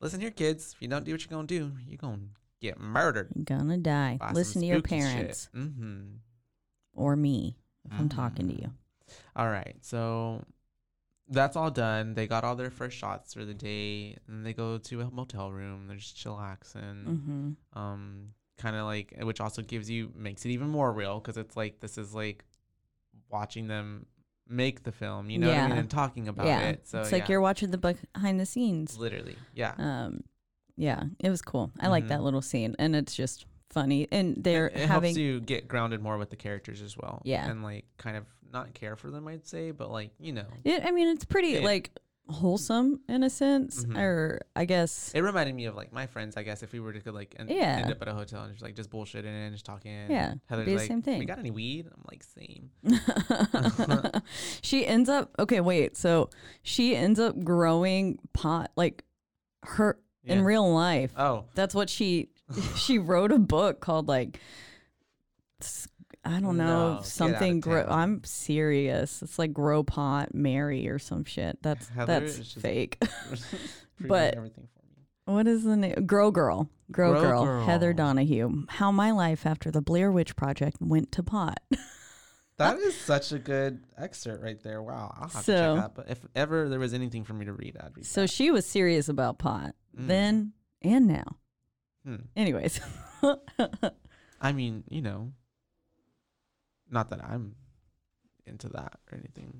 listen here, kids. If you don't do what you're gonna do, you're gonna get murdered. You're gonna die. Listen to your parents. Mm-hmm. Or me, if mm-hmm. I'm talking to you. All right, so that's all done. They got all their first shots for the day, and they go to a motel room. They're just chillaxing, mm-hmm. um, kind of like, which also gives you, makes it even more real, because it's like, this is like watching them make the film, you know yeah. what I mean, and talking about yeah. it. So it's like yeah. you're watching the behind the scenes. Literally, yeah. Um, yeah, it was cool. I mm-hmm. like that little scene, and it's just funny, and they're it, it having helps you get grounded more with the characters as well. Yeah, and like kind of. Not care for them, I'd say, but like, you know. It, I mean, it's pretty it, like wholesome in a sense, mm-hmm. or I guess. It reminded me of like my friends, I guess, if we were to go like en- yeah. end up at a hotel and just like just bullshitting and just talking. Yeah, Heather's be the like, same thing. We got any weed? I'm like, same. She ends up, okay, wait. So she ends up growing pot, like her yeah. in real life. Oh. That's what she, she wrote a book called like, I don't know, no, something grow. I'm serious. It's like grow pot, Mary or some shit. That's Heather, that's fake. But everything for me. What is the name? Grow Girl, Grow, grow girl. girl, Heather Donahue. How my life after the Blair Witch project went to pot. That is such a good excerpt right there. Wow, I'll have so, to check that. But if ever there was anything for me to read, I'd read. So that. She was serious about pot mm. then and now. Hmm. Anyways, I mean, you know. Not that I'm into that or anything.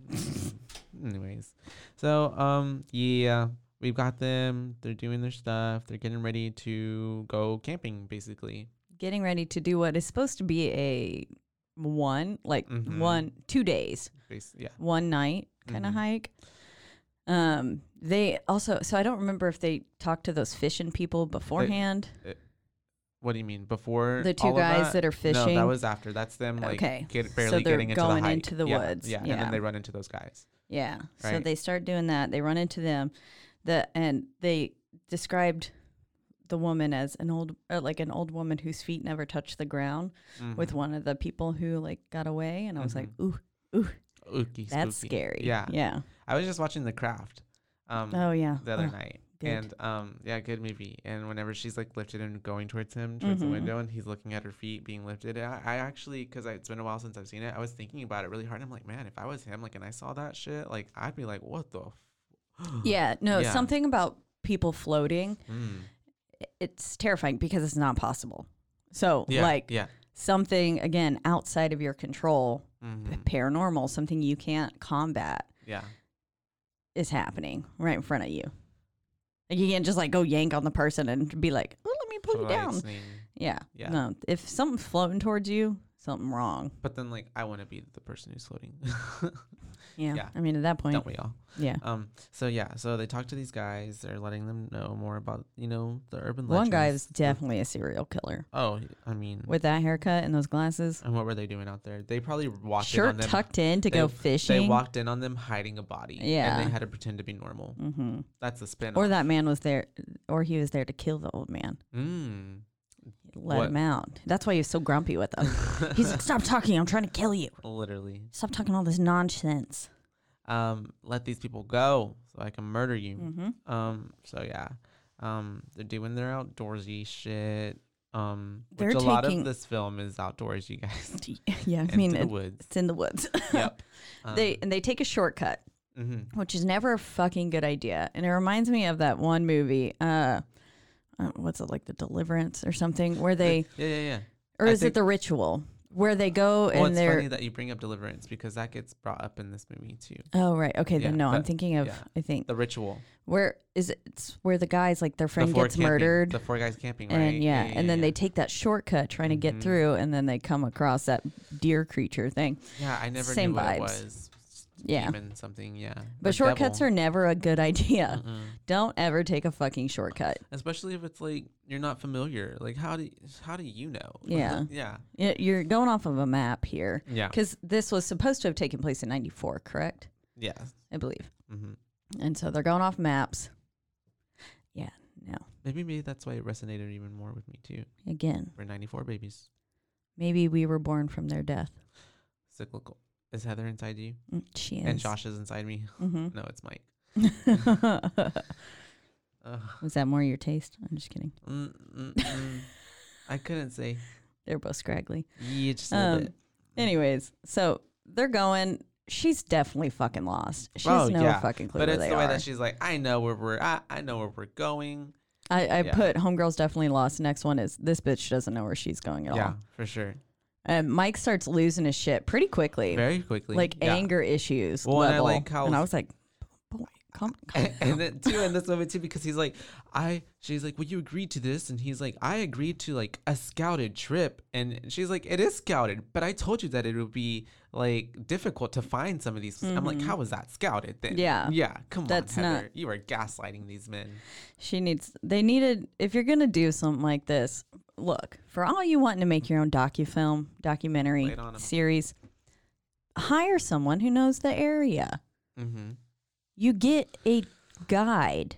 Anyways. So, um, yeah, we've got them. They're doing their stuff. They're getting ready to go camping, basically. Getting ready to do what is supposed to be a one, like mm-hmm. one, two days. Bas- yeah. One night kind of mm-hmm. hike. Um, they also, so I don't remember if they talked to those fishing people beforehand. They, it, What do you mean? Before the two guys that? that are fishing? No, that was after. That's them like okay. get, barely so getting into the hike. Going into the yeah. woods. Yeah. yeah, and then they run into those guys. Yeah, right? So they start doing that. They run into them. The and they described the woman as an old, or like an old woman whose feet never touched the ground, mm-hmm. with one of the people who like got away. And I was mm-hmm. like, ooh, ooh, Ookie, that's spooky. Scary. Yeah, yeah. I was just watching The Craft. Um, oh yeah, the other oh. night. Good. And um yeah, good movie. And whenever she's like lifted and going towards him, towards mm-hmm. the window, and he's looking at her feet being lifted, and I, I actually, because it's been a while since I've seen it, I was thinking about it really hard. And I'm like, man, if I was him, like, and I saw that shit, like, I'd be like, what the? F-? Yeah, no, yeah. Something about people floating, mm. it's terrifying because it's not possible. So yeah, like, yeah. something again outside of your control, mm-hmm. paranormal, something you can't combat, yeah, is happening right in front of you. Like you can't just like go yank on the person and be like, oh, let me pull so you down. Yeah. yeah. No. If something's floating towards you, something wrong. But then like I want to be the person who's floating. yeah. yeah. I mean, at that point. Don't we all? Yeah. Um. So yeah. So they talk to these guys. They're letting them know more about, you know, the urban legends. One guy is definitely a serial killer. Oh, I mean. With that haircut and those glasses. And what were they doing out there? They probably walked sure in on them. Sure tucked in to they, go fishing. They walked in on them hiding a body. Yeah. And they had to pretend to be normal. Mm-hmm. That's a spin-off. Or that man was there, or he was there to kill the old man. Mm. let what? him out. That's why he was so grumpy with him. He's like, stop talking. I'm trying to kill you. Literally. Stop talking all this nonsense. Um, let these people go so I can murder you. Mm-hmm. Um, so yeah, um, they're doing their outdoorsy shit. Um, they're which a lot of this film is outdoors, you guys. Yeah, I mean, in the woods. It's in the woods. Yep. Um, they and they take a shortcut, mm-hmm. which is never a fucking good idea. And it reminds me of that one movie. Uh, uh what's it like, The Deliverance or something? Where they yeah yeah yeah, or I is it The Ritual? Where they go well, and they're... Well, it's funny that you bring up Deliverance because that gets brought up in this movie too. Oh, right. Okay, yeah, then no, I'm thinking of, yeah. I think... The Ritual. Where is it? It's where the guys, like their friend gets camping. murdered. The four guys camping, right? And yeah, yeah, yeah and yeah, then yeah. they take that shortcut trying mm-hmm. to get through and then they come across that deer creature thing. Yeah, I never Same knew vibes. what it was. Yeah. Demon something, yeah. But the shortcuts devil. are never a good idea. Mm-hmm. Don't ever take a fucking shortcut. Especially if it's like you're not familiar. Like how do how do you know? Yeah. yeah. You're going off of a map here. Yeah. Because this was supposed to have taken place in ninety-four, correct? Yeah. I believe. Mm-hmm. And so they're going off maps. Yeah. No. Maybe maybe that's why it resonated even more with me too. Again. We're ninety-four babies. Maybe we were born from their death. Cyclical. Is Heather inside you? She is. And Josh is inside me? Mm-hmm. No, it's Mike. Was that more your taste? I'm just kidding. Mm, mm, mm. I couldn't say. They're both scraggly. Yeah, just a little um, bit. Anyways, so they're going. She's definitely fucking lost. She's oh, no yeah. fucking clue but where they are. But it's the way that she's like, I know where we're at. I know where we're going. I, I yeah. put Homegirl's definitely lost. Next one is this bitch doesn't know where she's going at yeah, all. Yeah, for sure. And Mike starts losing his shit pretty quickly. Very quickly. Like yeah. anger issues well, level. And I, like how and I was like, boy, calm, calm down. And then too, and this moment too, because he's like, I, she's like, well, you agreed to this. And he's like, I agreed to like a scouted trip. And she's like, it is scouted. But I told you that it would be like difficult to find some of these. Mm-hmm. I'm like, how was that scouted then? Yeah. Yeah. Come That's on, Heather. Not... You are gaslighting these men. She needs, they needed, if you're going to do something like this, look, for all you wanting to make your own docufilm, documentary series, hire someone who knows the area. Mm-hmm. You get a guide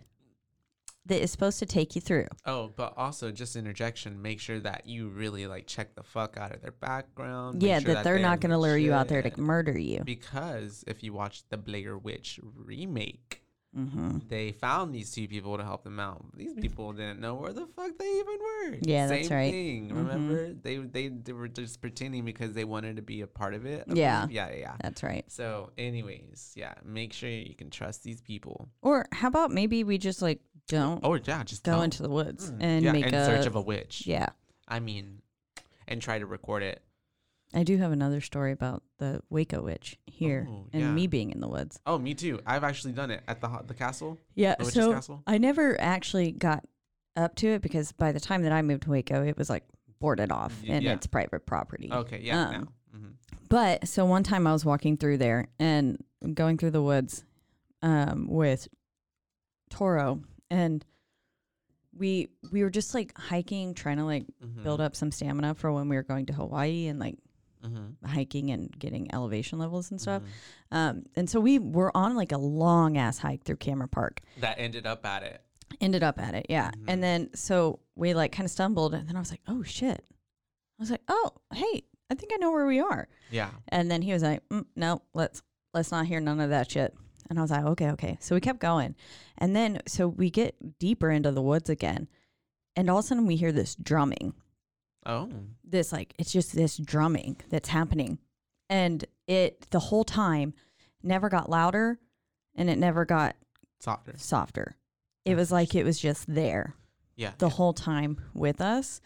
that is supposed to take you through. Oh, but also just interjection, make sure that you really like check the fuck out of their background. Yeah, sure that, that they're, they're not going to lure you out there to murder you. Because if you watch the Blair Witch remake, mm-hmm. they found these two people to help them out. These people didn't know where the fuck they even were. Yeah, Same that's right. Thing. Mm-hmm. Remember, they, they they were just pretending because they wanted to be a part of it. Yeah, yeah, yeah. That's right. So, anyways, yeah, make sure you can trust these people. Or how about maybe we just like don't. Or yeah, just go don't. into the woods mm. and yeah, make in a, search of a witch. Yeah, I mean, and try to record it. I do have another story about the Waco witch here oh, and yeah. me being in the woods. Oh, me too. I've actually done it at the ho- the castle. Yeah. The so castle. I never actually got up to it because by the time that I moved to Waco, it was like boarded off y- and yeah. it's private property. Okay. Yeah. Um, now. Mm-hmm. But so one time I was walking through there and going through the woods um, with Toro and we we were just like hiking, trying to like mm-hmm. build up some stamina for when we were going to Hawaii and like. Mm-hmm. hiking and getting elevation levels and stuff. Mm-hmm. Um, and so we were on like a long ass hike through Camera Park. That ended up at it. Ended up at it, yeah. Mm-hmm. And then so we like kind of stumbled and then I was like, oh shit. I was like, oh, hey, I think I know where we are. Yeah. And then he was like, mm, no, let's let's not hear none of that shit. And I was like, okay, okay. So we kept going. And then so we get deeper into the woods again. And all of a sudden we hear this drumming. Oh, this like it's just this drumming that's happening, and it the whole time never got louder, and it never got softer. Softer, it was like it was just there. Yeah, the yeah. whole time with us,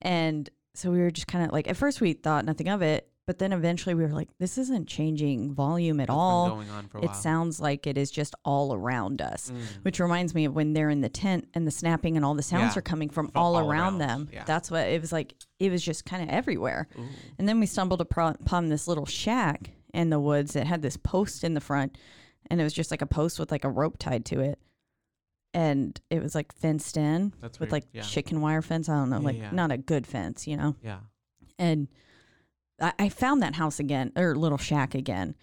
and so we were just kind of like at first we thought nothing of it, but then eventually we were like, this isn't changing volume at it's all. Been going on for a it while. Sounds like it is just all around us, mm. which reminds me of when they're in the tent and the snapping and all the sounds yeah. are coming from, from all, all around, around. them. Yeah. That's what it was like. It was just kind of everywhere. Ooh. And then we stumbled upon this little shack in the woods that had this post in the front. And it was just like a post with like a rope tied to it. And it was like fenced in That's with weird. like yeah. chicken wire fence. I don't know, yeah, like yeah. not a good fence, you know? Yeah. And I, I found that house again or little shack again.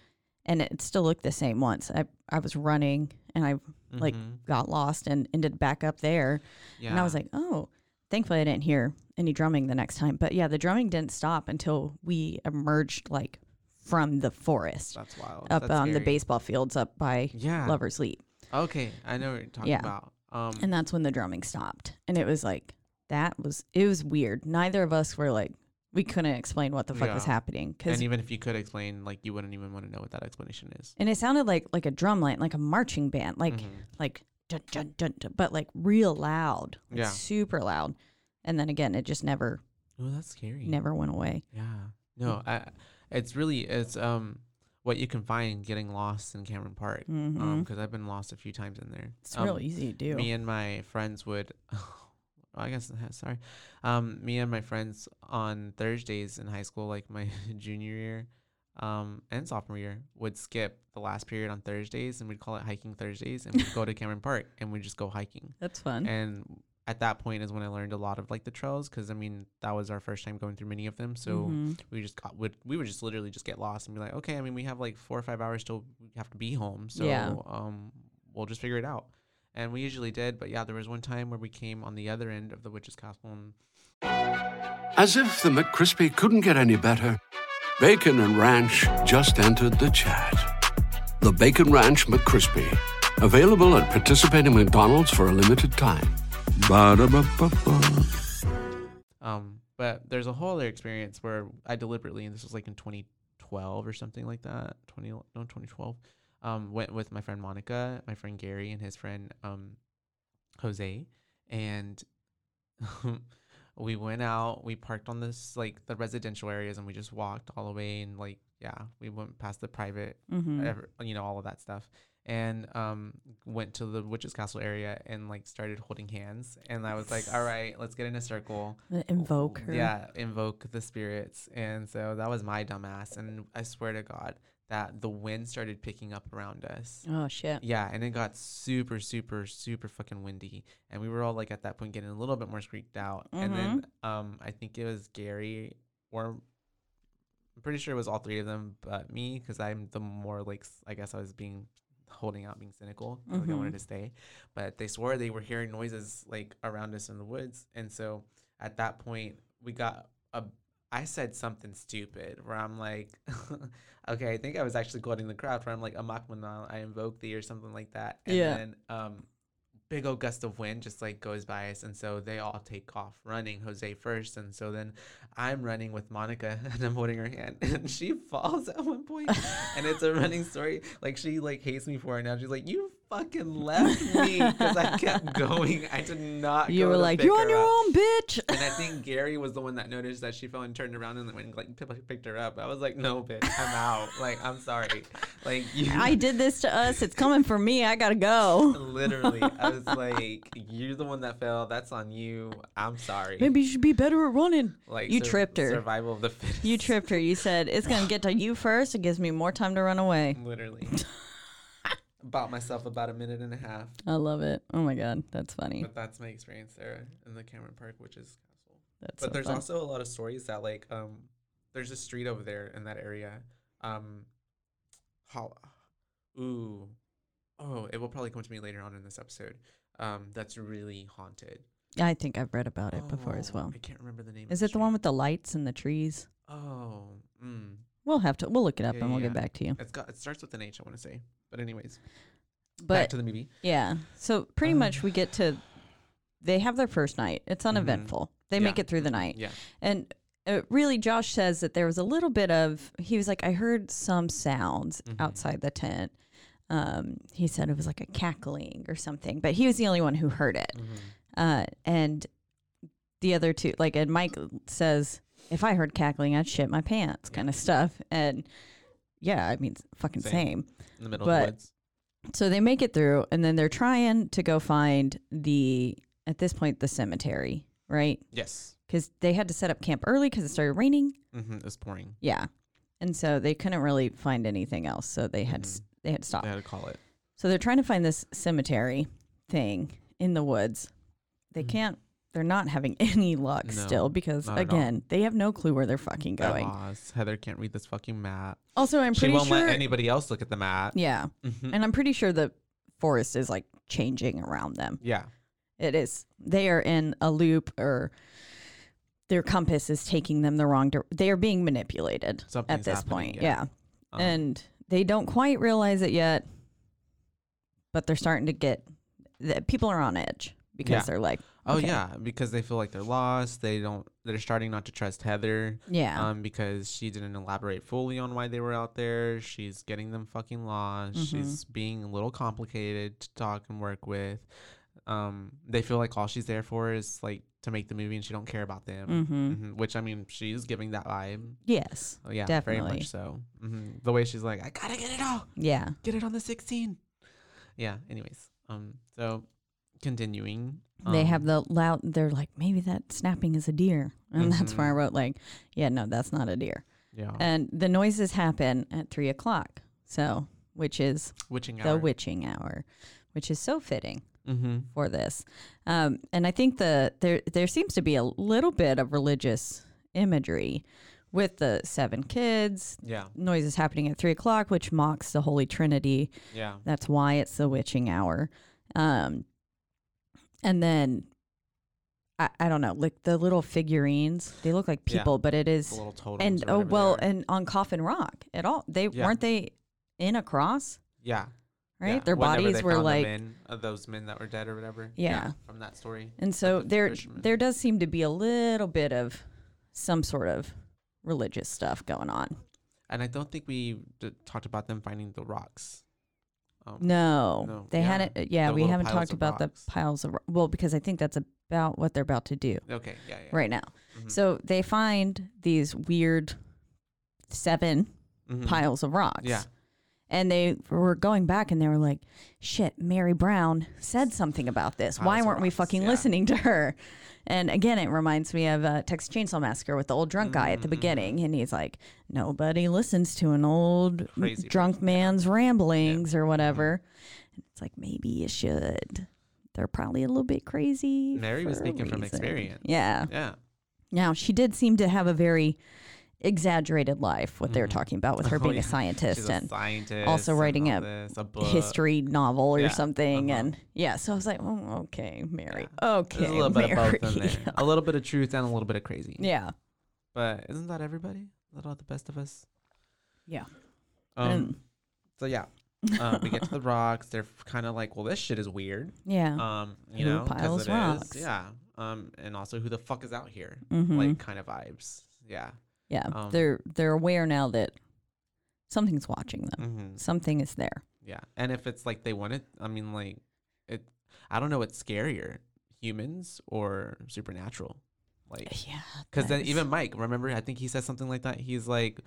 And it still looked the same once. I, I was running and I mm-hmm. like got lost and ended back up there. Yeah. And I was like, oh. Thankfully, I didn't hear any drumming the next time. But yeah, the drumming didn't stop until we emerged like from the forest. That's wild. Up that's on scary. The baseball fields up by yeah. Lover's Leap. Okay, I know what you're talking yeah. about. Um, and that's when the drumming stopped. And it was like, that was, it was weird. Neither of us were like, we couldn't explain what the fuck yeah. was happening. Cause and even if you could explain, like, you wouldn't even want to know what that explanation is. And it sounded like like a drum line, like a marching band, like, mm-hmm. like, dun, dun, dun, dun, but like real loud, like yeah. super loud. And then again, it just never, oh, that's scary. Never went away. Yeah. No, I, it's really, it's, um, what you can find getting lost in Cameron Park. Mm-hmm. Um, cause I've been lost a few times in there. It's um, real easy to do. Me and my friends would, I guess, sorry. Um, me and my friends on Thursdays in high school, like my junior year um, and sophomore year, would skip the last period on Thursdays, and we'd call it Hiking Thursdays, and we'd go to Cameron Park and we'd just go hiking. That's fun. And at that point is when I learned a lot of like the trails, because I mean, that was our first time going through many of them. So mm-hmm. we just got, would, we would just literally just get lost and be like, okay, I mean, we have like four or five hours till we have to be home. So yeah. um, we'll just figure it out. And we usually did. But yeah, there was one time where we came on the other end of the Witch's Castle. And as if the McCrispy couldn't get any better, Bacon and Ranch just entered the chat. The Bacon Ranch McCrispy, available at participating McDonald's for a limited time. Ba-da-ba-ba-ba. Um, but there's a whole other experience where I deliberately, and this was like in twenty twelve or something like that, twenty, no, twenty twelve, Um, went with my friend Monica, my friend Gary, and his friend um, Jose, and we went out. We parked on this like the residential areas, and we just walked all the way, and like yeah, we went past the private, mm-hmm. ever, you know, all of that stuff, and um, went to the Witch's Castle area, and like started holding hands, and I was like, all right, let's get in a circle, invoke her, yeah, invoke the spirits, and so that was my dumbass, and I swear to God. That the wind started picking up around us. Oh, shit. Yeah, and it got super, super, super fucking windy. And we were all, like, at that point getting a little bit more freaked out. Mm-hmm. And then um, I think it was Gary, or I'm pretty sure it was all three of them but me, because I'm the more, like, I guess I was being holding out, being cynical. Mm-hmm. Like, I wanted to stay. But they swore they were hearing noises, like, around us in the woods. And so at that point, we got a I said something stupid where I'm like, okay, I think I was actually quoting The Craft where I'm like, Amakmanal, I invoke thee or something like that. And yeah. then um, big old gust of wind just like goes by us. And so they all take off running, Jose first. And so then I'm running with Monica and I'm holding her hand and she falls at one point. And it's a running story. Like she like hates me for it now. She's like, you fucking left me because I kept going. I did not you go were to like you're on your up. Own bitch. And I think Gary was the one that noticed that she fell and turned around and went like p- picked her up. I was like, no bitch, I'm out. Like, I'm sorry, like you I did this to us, it's coming for me, I gotta go. Literally, I was like, you're the one that fell, that's on you, I'm sorry. Maybe you should be better at running. Like you sur- tripped her. Survival of the fittest. You tripped her. You said it's gonna get to you first, it gives me more time to run away. Literally. Bought myself about a minute and a half. I love it. Oh my God, that's funny. But that's my experience there in the Cameron Park, which is castle. That's but so there's fun. Also a lot of stories that like um, there's a street over there in that area. Um, how, ooh, oh, it will probably come to me later on in this episode. Um, that's really haunted. I think I've read about it oh, before as well. I can't remember the name. Is of it the, the one with the lights and the trees? Oh, mm. We'll have to. We'll look it up yeah, and we'll yeah. get back to you. It's got. It starts with an H. I want to say. But anyways, but back to the movie. Yeah. So pretty um, much we get to, they have their first night. It's uneventful. Mm-hmm. They yeah. make it through the night. Yeah. And uh, really, Josh says that there was a little bit of, he was like, I heard some sounds mm-hmm. outside the tent. Um, he said it was like a cackling or something, but he was the only one who heard it. Mm-hmm. Uh, and the other two, like, and Mike says, if I heard cackling, I'd shit my pants yeah. kind of stuff. And yeah, I mean, fucking same. same. In the middle but, of the woods. So they make it through, and then they're trying to go find the, at this point, the cemetery, right? Yes. Because they had to set up camp early because it started raining. Mm-hmm, it was pouring. Yeah. And so they couldn't really find anything else, so they had mm-hmm. they had stopped. They had to call it. So they're trying to find this cemetery thing in the woods. They mm-hmm. can't. They're not having any luck no, still because, again, they have no clue where they're fucking going. Lost. Heather can't read this fucking map. Also, I'm pretty sure... She won't sure, let anybody else look at the map. Yeah. Mm-hmm. And I'm pretty sure the forest is, like, changing around them. Yeah. It is. They are in a loop, or their compass is taking them the wrong direction. They are being manipulated Something's at this point. Yeah. yeah. Um, and they don't quite realize it yet, but they're starting to get that people are on edge because yeah. they're like, oh okay. yeah, because they feel like they're lost. They don't, they're starting not to trust Heather. Yeah. Um, because she didn't elaborate fully on why they were out there. She's getting them fucking lost. Mm-hmm. She's being a little complicated to talk and work with. Um, they feel like all she's there for is like to make the movie, and she don't care about them. Mm-hmm. Mm-hmm. Which, I mean, she's giving that vibe. Yes. Oh, yeah. Definitely. Very much so. Mm-hmm. The way she's like, I gotta get it all. Yeah. Get it on the sixteen. Yeah. Anyways. Um. So, continuing. Um, they have the loud. They're like, maybe that snapping is a deer, and mm-hmm. that's where I wrote like, yeah, no, that's not a deer. Yeah. And the noises happen at three o'clock. So, which is witching the hour. witching hour, which is so fitting. Mm-hmm. For this. Um, and I think the there there seems to be a little bit of religious imagery with the seven kids. Yeah. Noises happening at three o'clock, which mocks the Holy Trinity. Yeah. That's why it's the witching hour. Um, and then I, I don't know, like the little figurines. They look like people, yeah. but it is the little totems and oh well, and on Coffin Rock at all. They yeah. weren't they in a cross? Yeah. Right, yeah. Their Whenever bodies were like men, uh, those men that were dead or whatever. Yeah. yeah from that story. And so like there, there does seem to be a little bit of some sort of religious stuff going on. And I don't think we d- talked about them finding the rocks. Um, no, no, they yeah. hadn't. Uh, yeah, the we haven't talked about rocks. the piles of ro- well because I think that's about what they're about to do. Okay. Yeah. yeah. Right now, mm-hmm. so they find these weird seven mm-hmm. piles of rocks. Yeah. And they were going back and they were like, shit, Mary Brown said something about this. Why weren't we fucking yeah. listening to her? And again, it reminds me of uh, Texas Chainsaw Massacre with the old drunk guy mm-hmm. at the beginning. And he's like, nobody listens to an old Crazy drunk person. man's ramblings yeah. or whatever. Mm-hmm. And it's like, maybe you should. They're probably a little bit crazy. Mary was speaking from experience. Yeah. Yeah. Now, she did seem to have a very exaggerated life, what mm-hmm. they were talking about with her oh, being yeah. a scientist She's and a scientist also writing and a, this, a history novel or yeah. something. Uh-huh. And yeah, so I was like, oh, okay, Mary. Yeah. Okay, There's a little Mary. bit of both in there. Yeah. A little bit of truth and a little bit of crazy. Yeah. But isn't that everybody? Is that all the best of us? Yeah. Um. Mm. So yeah, uh, we get to the rocks. They're kind of like, well, this shit is weird. Yeah. Um. You Little know, piles it rocks. Is. Yeah. Um. And also, who the fuck is out here? Mm-hmm. Like, kind of vibes. Yeah. Yeah, um, they're they're aware now that something's watching them. Mm-hmm. Something is there. Yeah, and if it's like they want it, I mean, like, it. I don't know what's scarier, humans or supernatural. Like, yeah, because then even Mike, remember, I think he said something like that. He's like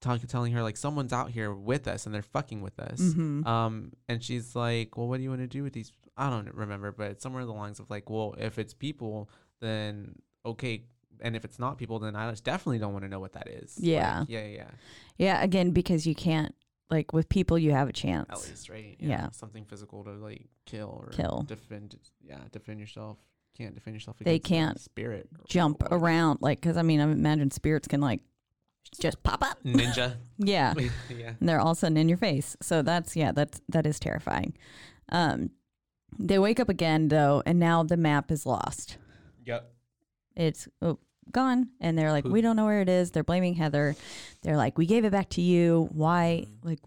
talking, telling her like someone's out here with us and they're fucking with us. Mm-hmm. Um, and she's like, well, what do you want to do with these? I don't remember, but somewhere in the lines of like, well, if it's people, then okay. And if it's not people, then I definitely don't want to know what that is. Yeah. Like, yeah, yeah. Yeah, again, because you can't, like, with people, you have a chance. At least, right? Yeah. yeah. Something physical to, like, kill or kill. defend. Yeah, defend yourself. Can't defend yourself against They can't spirit jump or around. Like, because, I mean, I imagine spirits can, like, just pop up. Ninja. yeah. yeah. And they're all of a sudden in your face. So that's, yeah, that's, that is terrifying. Um, they wake up again, though, and now the map is lost. Yep. It's, oh. gone, and they're like, Poop. we don't know where it is. They're blaming Heather. They're like, we gave it back to you. Why, mm-hmm. like,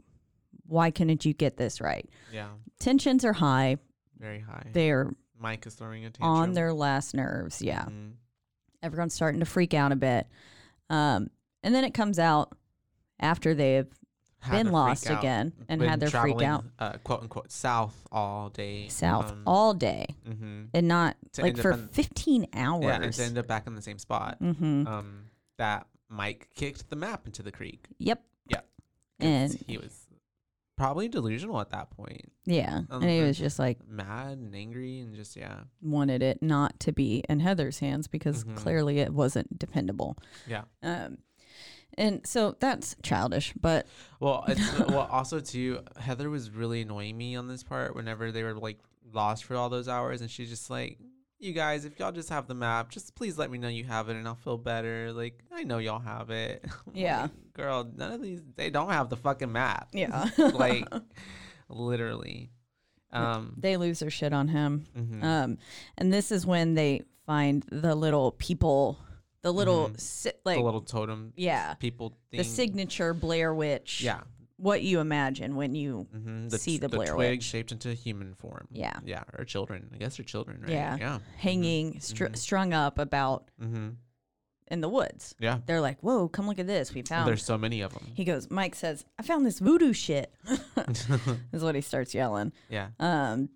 why couldn't you get this right? Yeah, tensions are high, very high. They're Mike is throwing a tantrum on their last nerves. Yeah, mm-hmm. everyone's starting to freak out a bit. Um, and then it comes out after they've had been lost again and had their freak out, uh, quote unquote, south all day, south um, all day, mm-hmm. and not like for fifteen hours. Yeah, and to end up back in the same spot. Mm-hmm. Um, that Mike kicked the map into the creek. Yep. Yeah. And he was probably delusional at that point. Yeah, um, and he was just like mad and angry and just yeah wanted it not to be in Heather's hands because mm-hmm. clearly it wasn't dependable. Yeah. Um. And so that's childish, but well, it's, well, also too, Heather was really annoying me on this part. Whenever they were like lost for all those hours, and she's just like, "You guys, if y'all just have the map, just please let me know you have it, and I'll feel better. Like I know y'all have it." Yeah, like, girl, none of these they don't have the fucking map. Yeah, like literally. Um, they lose their shit on him. Mm-hmm. Um, and this is when they find the little people, the little, mm-hmm. si- like the little totem. Yeah. People. Thing. The signature Blair Witch. Yeah. What you imagine when you mm-hmm. the, see the, the Blair twig Witch shaped into a human form. Yeah. Yeah. Or children. I guess they're children, right? Yeah. Yeah. Hanging, mm-hmm. str- mm-hmm. strung up about mm-hmm. in the woods. Yeah. They're like, whoa, come look at this. We found. There's so many of them. He goes, Mike says, I found this voodoo shit. Is what he starts yelling. Yeah. Um.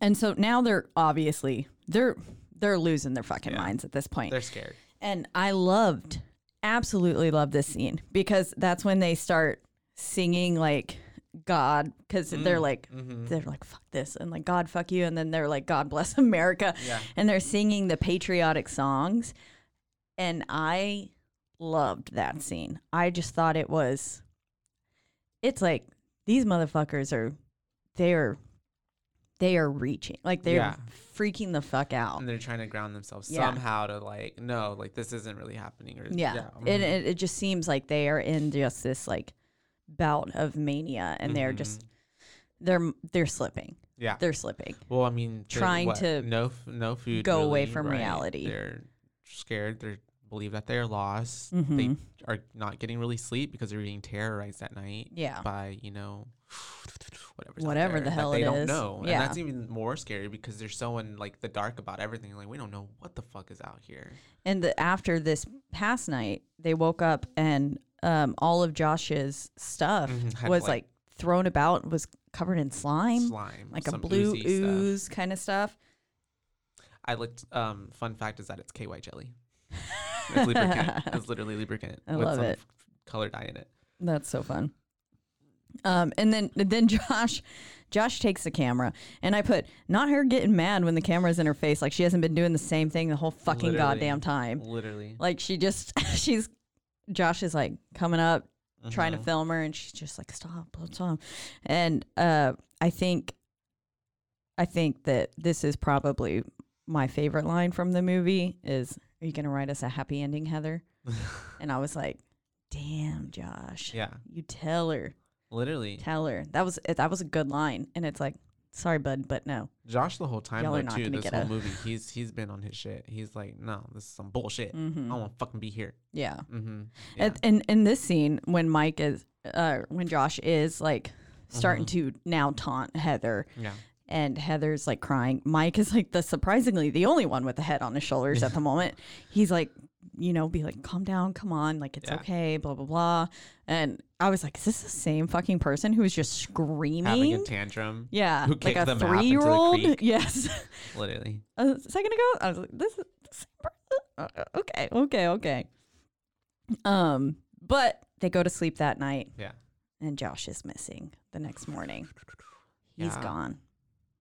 And so now they're obviously, they're, they're losing their fucking yeah. minds at this point. They're scared. And I loved, absolutely loved this scene because that's when they start singing like God, because mm, they're like mm-hmm. they're like fuck this and like God fuck you, and then they're like God bless America, yeah. and they're singing the patriotic songs, and I loved that scene. I just thought it was, it's like these motherfuckers are they're they are reaching like they're yeah. freaking the fuck out, and they're trying to ground themselves yeah. somehow to like no like this isn't really happening or yeah, yeah. Mm-hmm. It, it it just seems like they are in just this like bout of mania, and mm-hmm. they're just they're they're slipping. Yeah, they're slipping. Well, I mean, trying what? to no no food, go really, away from right? reality. They're scared. They believe that they're lost. Mm-hmm. They are not getting really sleep because they're being terrorized at night. Yeah, by you know whatever whatever there, the hell they it don't is. know. Yeah. And that's even more scary because they're so in like the dark about everything. Like we don't know what the fuck is out here. And the, after this past night, they woke up and. Um, all of Josh's stuff mm-hmm. was like, like thrown about, was covered in slime, slime, like a blue ooze stuff. kind of stuff. I looked. Um, fun fact is that it's K Y jelly. It's lubricant. It's literally lubricant I with love some it. color dye in it. That's so fun. Um, and then then Josh, Josh takes the camera, and I put not her getting mad when the camera's in her face, like she hasn't been doing the same thing the whole fucking literally, goddamn time. Literally, like she just she's. Josh is like coming up, uh-huh. trying to film her, and she's just like, "Stop, stop!" And uh, I think, I think that this is probably my favorite line from the movie: "Is are you gonna write us a happy ending, Heather?" And I was like, "Damn, Josh! Yeah, you tell her. Literally, tell her that was that was a good line." And it's like, "Sorry, bud, but no." Josh the whole time, like, too, this whole a... movie, he's he's been on his shit. He's like, no, this is some bullshit. Mm-hmm. I don't want to fucking be here. Yeah. Mm-hmm. yeah. And, and in this scene, when Mike is, uh, when Josh is like starting mm-hmm. to now taunt Heather, yeah, and Heather's like crying. Mike is like the surprisingly the only one with a head on his shoulders at the moment. He's like, you know, be like, calm down, come on, like it's yeah. okay, blah blah blah. And I was like, is this the same fucking person who was just screaming? Having a tantrum? Yeah. Who kicked like a three-year-old? Yes. Literally. A second ago, I was like, this is the same person? Okay, okay, okay. Um, but they go to sleep that night. Yeah. And Josh is missing the next morning. He's yeah. gone,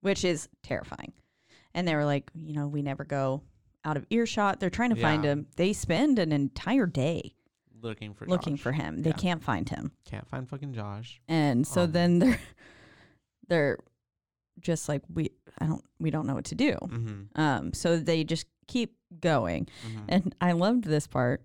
which is terrifying. And they were like, you know, we never go out of earshot. They're trying to yeah. find him. They spend an entire day. Looking for looking Josh. for him. They yeah. can't find him. Can't find fucking Josh. And so um. then they're they're just like we I don't we don't know what to do. Mm-hmm. Um. So they just keep going. Mm-hmm. And I loved this part,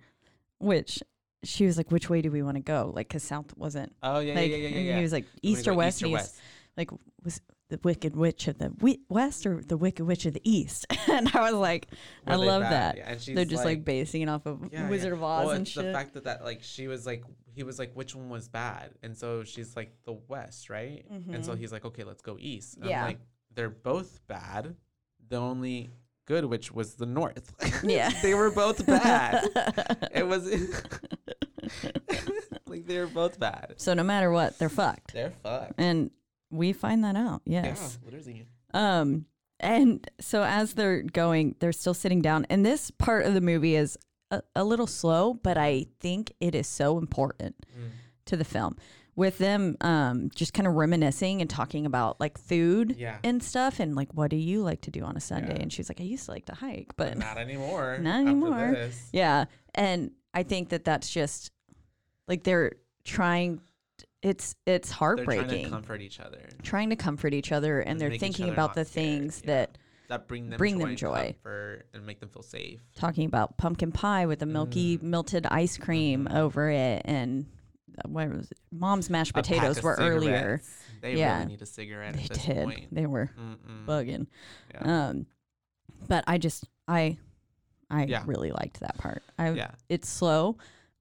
which she was like, "Which way do we want to go?" Like, cause south wasn't. Oh yeah, like, yeah, yeah, yeah, yeah. He was like east or west. East or west. Like, was the Wicked Witch of the we- West or the Wicked Witch of the East? And I was like, were I love bad? that. Yeah. And she's They're just like, like basing it off of yeah, Wizard yeah. of Oz well, and shit. Well, it's the fact that, that like she was like, he was like, which one was bad? And so she's like, the West, right? Mm-hmm. And so he's like, okay, let's go East. And yeah. I'm like, they're both bad. The only good witch was the North. Yeah. They were both bad. It was... like, they were both bad. So no matter what, they're fucked. They're fucked. And... we find that out, yes. Yeah, literally. Um, and so as they're going, they're still sitting down. And this part of the movie is a, a little slow, but I think it is so important mm. to the film. With them um, just kind of reminiscing and talking about, like, food yeah. and stuff. And, like, what do you like to do on a Sunday? Yeah. And she's like, I used to like to hike, but... not anymore. Not anymore. This. Yeah. And I think that that's just, like, they're trying... It's it's heartbreaking. They're trying to comfort each other. Trying to comfort each other, and, and they're thinking about the scared, things yeah. that that bring them bring joy, them joy. Comfort, and make them feel safe. Talking about pumpkin pie with the milky mm. melted ice cream mm. over it, and what was it? Mom's mashed potatoes were cigarettes. earlier. They yeah. really need a cigarette they at this did. point. They were Mm-mm. bugging. Yeah. Um, but I just, I, I yeah. really liked that part. I, yeah. It's slow,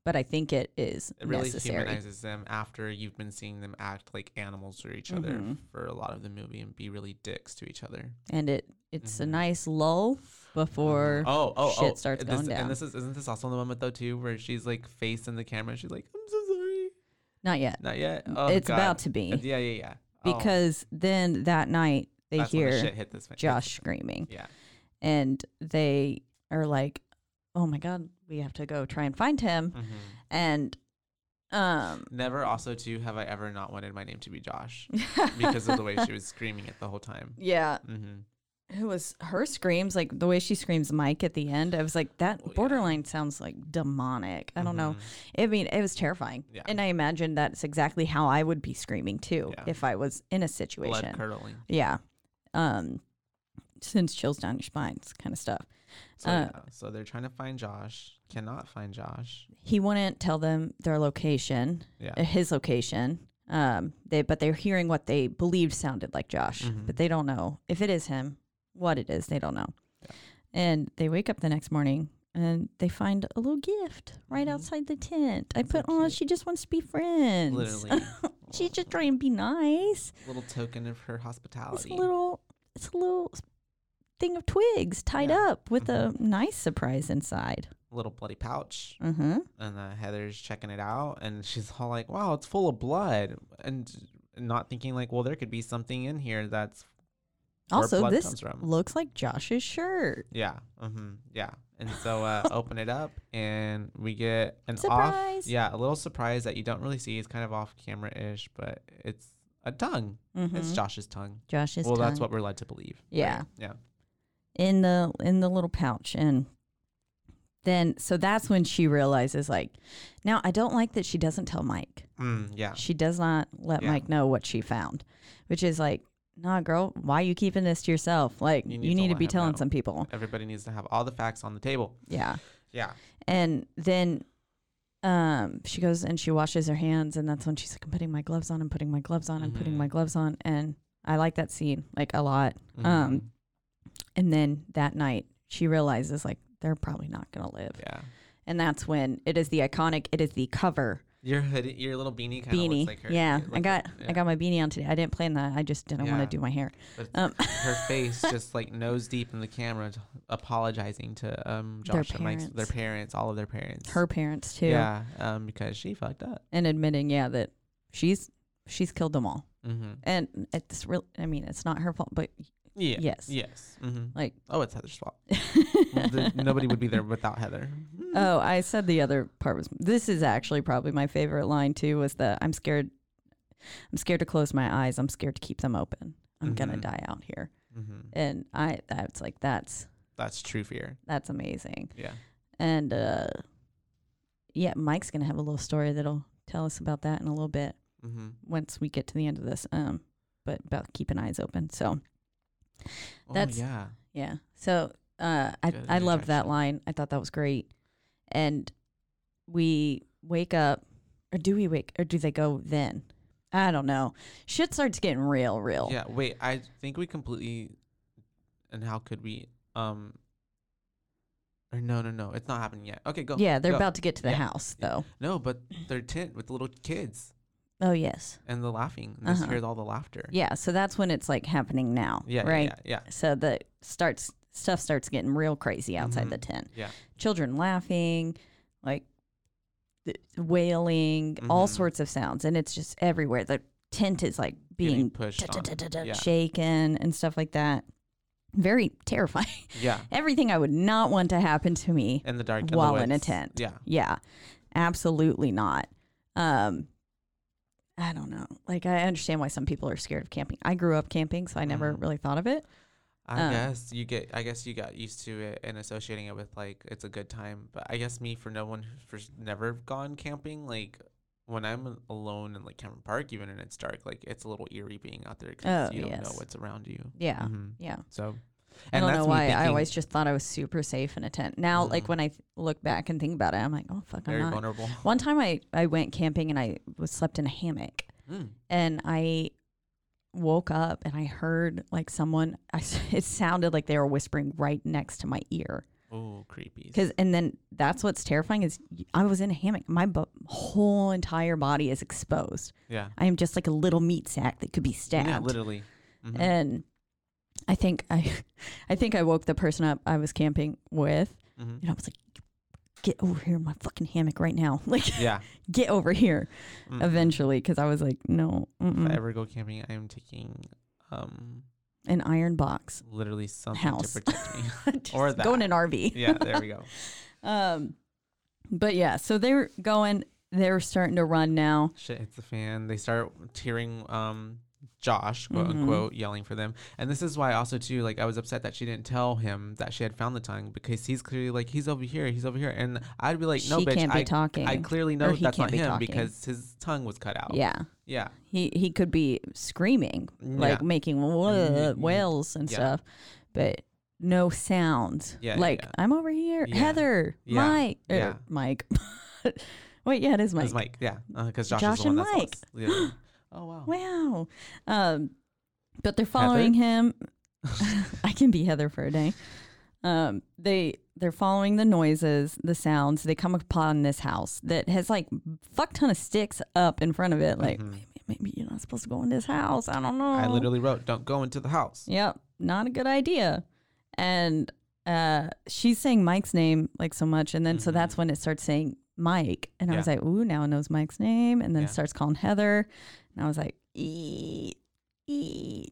but I think it is It really necessary. humanizes them after you've been seeing them act like animals to each other mm-hmm. for a lot of the movie and be really dicks to each other. And it it's mm-hmm. a nice lull before oh, oh, shit oh. starts this, going down. And this is, isn't this also the moment, though, too, where she's like face in the camera and she's like, I'm so sorry. Not yet. Not yet? Oh, it's God. about to be. Yeah, yeah, yeah. Oh. Because then that night they That's hear the hit this Josh screaming. Yeah. And they are like, oh my God, we have to go try and find him. Mm-hmm. And um, never also too have I ever not wanted my name to be Josh because of the way she was screaming it the whole time. Yeah. Mm-hmm. It was her screams, like the way she screams Mike at the end. I was like, that oh, borderline yeah. sounds like demonic. I mm-hmm. don't know. I mean, it was terrifying. Yeah. And I imagine that's exactly how I would be screaming too yeah. if I was in a situation. Blood curdling. Yeah. Um, sends chills down your spine, kind of stuff. So, uh, yeah. so they're trying to find Josh. Cannot find Josh. He wouldn't tell them their location, yeah. uh, his location. Um, they but they're hearing what they believed sounded like Josh, mm-hmm. but they don't know if it is him, what it is. They don't know. Yeah. And they wake up the next morning and they find a little gift right mm-hmm. outside the tent. That's I put so on. She just wants to be friends. Literally, she's just trying to be nice. A little token of her hospitality. It's a little. It's a little. thing of twigs tied yeah. up with mm-hmm. a nice surprise inside. A little bloody pouch. Mm-hmm. And uh, Heather's checking it out and she's all like, wow, it's full of blood. And not thinking like, well, there could be something in here that's also where blood this comes from. Looks like Josh's shirt. Yeah. Mm-hmm. Yeah. And so uh, open it up and we get an surprise. off. Yeah. A little surprise that you don't really see. It's kind of off camera ish, but it's a tongue. Mm-hmm. It's Josh's tongue. Josh's well, tongue. Well, that's what we're led to believe. Yeah. Right? Yeah. in the in the little pouch. And then so that's when she realizes, like, now I don't like that she doesn't tell Mike. Mm, yeah. She does not let yeah. Mike know what she found, which is like, nah, girl, why are you keeping this to yourself? Like, you need, you need to, to be telling know. some people. Everybody needs to have all the facts on the table. Yeah. Yeah. And then um she goes and she washes her hands, and that's when she's like, I'm putting my gloves on, I'm putting my gloves on, mm-hmm. I'm putting my gloves on. And I like that scene, like, a lot. Mm-hmm. Um And then that night she realizes, like, they're probably not going to live. Yeah. And that's when it is the iconic, it is the cover. Your hoodie, your little beanie kind of looks like her. Yeah. Like I got yeah. I got my beanie on today. I didn't plan that. I just didn't yeah. want to do my hair. But um, her face just like nose deep in the camera t- apologizing to um Josh their and Mike's, their parents, all of their parents. Her parents too. Yeah. Um, because she fucked up. And admitting, yeah, that she's she's killed them all. Mm-hmm. And it's real, I mean, it's not her fault, but Yeah. Yes. Yes. Mm-hmm. Like, oh, it's Heather's fault. the, nobody would be there without Heather. Oh, I said the other part was. This is actually probably my favorite line too. Was the I'm scared. I'm scared to close my eyes. I'm scared to keep them open. I'm mm-hmm. gonna die out here. Mm-hmm. And I, that's like that's that's true fear. That's amazing. Yeah. And uh, yeah, Mike's gonna have a little story that'll tell us about that in a little bit mm-hmm. once we get to the end of this. Um, but about keeping eyes open. So. That's oh, yeah yeah so uh I Good I loved that line. I thought that was great. And we wake up, or do we wake or do they go then? I don't know. Shit starts getting real real yeah wait I think we completely and how could we um or no no no it's not happening yet. Okay, go yeah they're go. about to get to the yeah. house though yeah. no but their tent with the little kids. Oh, yes. And the laughing. And uh-huh. here's all the laughter. Yeah. So that's when it's like happening now. Yeah. Right. Yeah. yeah. So the starts stuff starts getting real crazy outside mm-hmm. the tent. Yeah. Children laughing, like th- wailing, mm-hmm. all sorts of sounds. And it's just everywhere. The tent is like being pushed, shaken and stuff like that. Very terrifying. Yeah. Everything I would not want to happen to me in the dark while in a tent. Yeah. Yeah. Absolutely not. Um, I don't know. Like, I understand why some people are scared of camping. I grew up camping, so I never mm. really thought of it. I um, guess you get. I guess you got used to it and associating it with, like, it's a good time. But I guess me, for no one who's never gone camping, like, when I'm alone in, like, Cameron Park, even, and it's dark, like, it's a little eerie being out there because oh, you don't yes. know what's around you. Yeah. Mm-hmm. Yeah. So And I don't that's know why. Thinking, I always just thought I was super safe in a tent. Now, mm. like when I th- look back and think about it, I'm like, oh, fuck, Very I'm not. vulnerable. One time I, I went camping and I was slept in a hammock. Mm. And I woke up and I heard like someone, I, it sounded like they were whispering right next to my ear. Oh, creepy. Because and then that's what's terrifying is I was in a hammock. My bu- whole entire body is exposed. Yeah. I am just like a little meat sack that could be stabbed. Yeah, literally. Mm-hmm. And I think I I think I woke the person up I was camping with. Mm-hmm. And I was like, get over here in my fucking hammock right now. Like, yeah. Get over here mm-hmm. eventually. Because I was like, no. Mm-mm. If I ever go camping, I am taking... um. An iron box. Literally something house. to protect me. Or that. Go in an R V. Yeah, there we go. um, But yeah, so they're going. They're starting to run now. Shit hits the fan. They start hearing um, Josh, quote mm-hmm. unquote, yelling for them. And this is why also, too, like I was upset that she didn't tell him that she had found the tongue because he's clearly like, he's over here. He's over here. And I'd be like, no, she bitch. Can't be I, talking. I clearly know that's not be him talking. Because his tongue was cut out. Yeah. Yeah, he he could be screaming, like yeah. making mm-hmm. wails and yeah. stuff, but no sound. Yeah, like yeah. I'm over here, yeah. Heather, yeah. Mike, er, yeah. Mike. Wait, yeah, it is Mike. It's Mike, yeah, because uh, Josh, Josh is the one and that's Mike. Yeah. Oh wow, wow. Um, but they're following Heather? him. I can be Heather for a day. Um, they they're following the noises, the sounds. They come upon this house that has like fuck ton of sticks up in front of it. Like mm-hmm. maybe, maybe you're not supposed to go in this house. I don't know. I literally wrote, "Don't go into the house." Yep, not a good idea. And uh, she's saying Mike's name like so much, and then mm-hmm. so that's when it starts saying Mike, and yeah. I was like, "Ooh, now it knows Mike's name." And then yeah. it starts calling Heather, and I was like, "Ee, ee."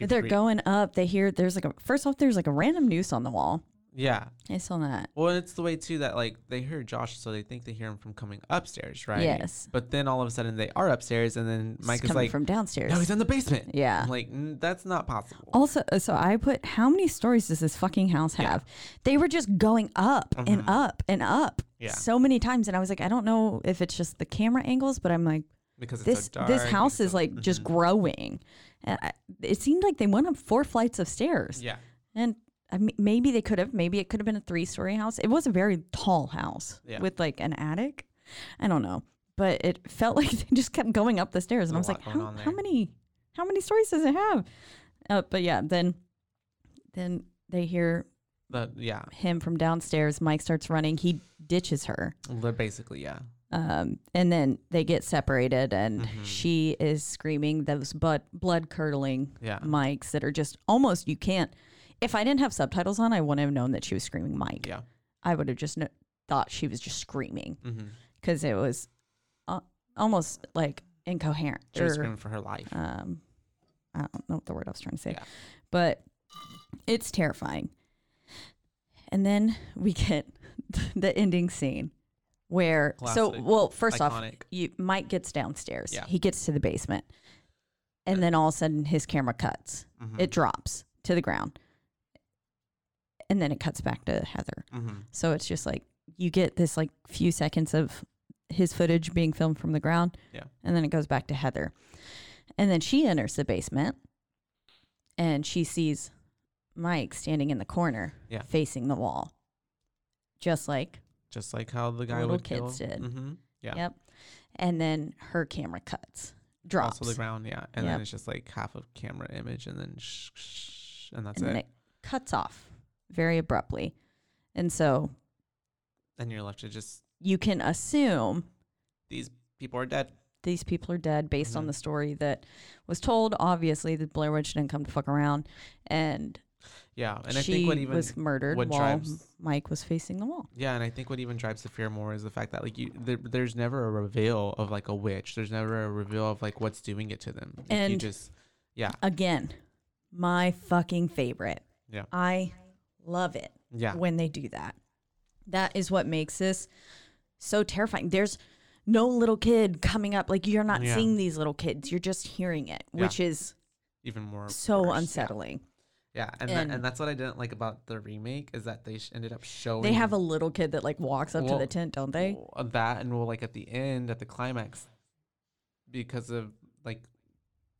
They're going up. They hear there's like a first off there's like a random noose on the wall. Yeah, I saw that. Well, it's the way too that like they heard Josh, so they think they hear him from coming upstairs, right? Yes. But then all of a sudden they are upstairs, and then Mike Just is like from downstairs. No, he's in the basement. Yeah, I'm like mm, that's not possible. Also, so I put how many stories does this fucking house have? Yeah. They were just going up mm-hmm. and up and up yeah. so many times, and I was like, I don't know if it's just the camera angles, but I'm like. Because it's this so dark, this house is like just mm-hmm. growing. And I, it seemed like they went up four flights of stairs. Yeah, and I mean, maybe they could have. Maybe it could have been a three-story house. It was a very tall house yeah. with like an attic. I don't know, but it felt like they just kept going up the stairs. And There's I was like, how, how many, how many stories does it have? Uh, but yeah, then, then they hear. The, yeah. Him from downstairs. Mike starts running. He ditches her. Basically, yeah. Um, and then they get separated, and mm-hmm. she is screaming those but blood curdling yeah. mics that are just almost you can't. If I didn't have subtitles on, I wouldn't have known that she was screaming Mike. Yeah, I would have just kn- thought she was just screaming because mm-hmm. it was uh, almost like incoherent. She was or, screaming for her life. Um, I don't know what the word I was trying to say, yeah. but it's terrifying. And then we get the ending scene. Where Classic. so well first Iconic. off you, Mike gets downstairs yeah. he gets to the basement and then all of a sudden his camera cuts mm-hmm. it drops to the ground and then it cuts back to Heather mm-hmm. so it's just like you get this like few seconds of his footage being filmed from the ground yeah. and then it goes back to Heather and then she enters the basement and she sees Mike standing in the corner yeah. facing the wall just like Just like how the guy Little would kids kill. did. Mm-hmm. Yeah. Yep. And then her camera cuts, drops. Also the ground, yeah. And yep. then it's just like half of camera image and then shh, shh, and that's and it. And it cuts off very abruptly. And so. Then you're left to just. You can assume. These people are dead. These people are dead based mm-hmm. on the story that was told. Obviously, that Blair Witch didn't come to fuck around. And. Yeah, and she I think what even was murdered what while drives, Mike was facing the wall. Yeah, and I think what even drives the fear more is the fact that like you, there, there's never a reveal of like a witch. There's never a reveal of like what's doing it to them. And you just, yeah. Again, my fucking favorite. Yeah, I love it. Yeah, when they do that, that is what makes this so terrifying. There's no little kid coming up. Like you're not yeah. seeing these little kids. You're just hearing it, yeah. which is even more so worse. unsettling. Yeah. Yeah, and and, that, and that's what I didn't like about the remake is that they sh- ended up showing... They have a little kid that, like, walks up well, to the tent, don't they? That and, well, like, at the end, at the climax, because of, like,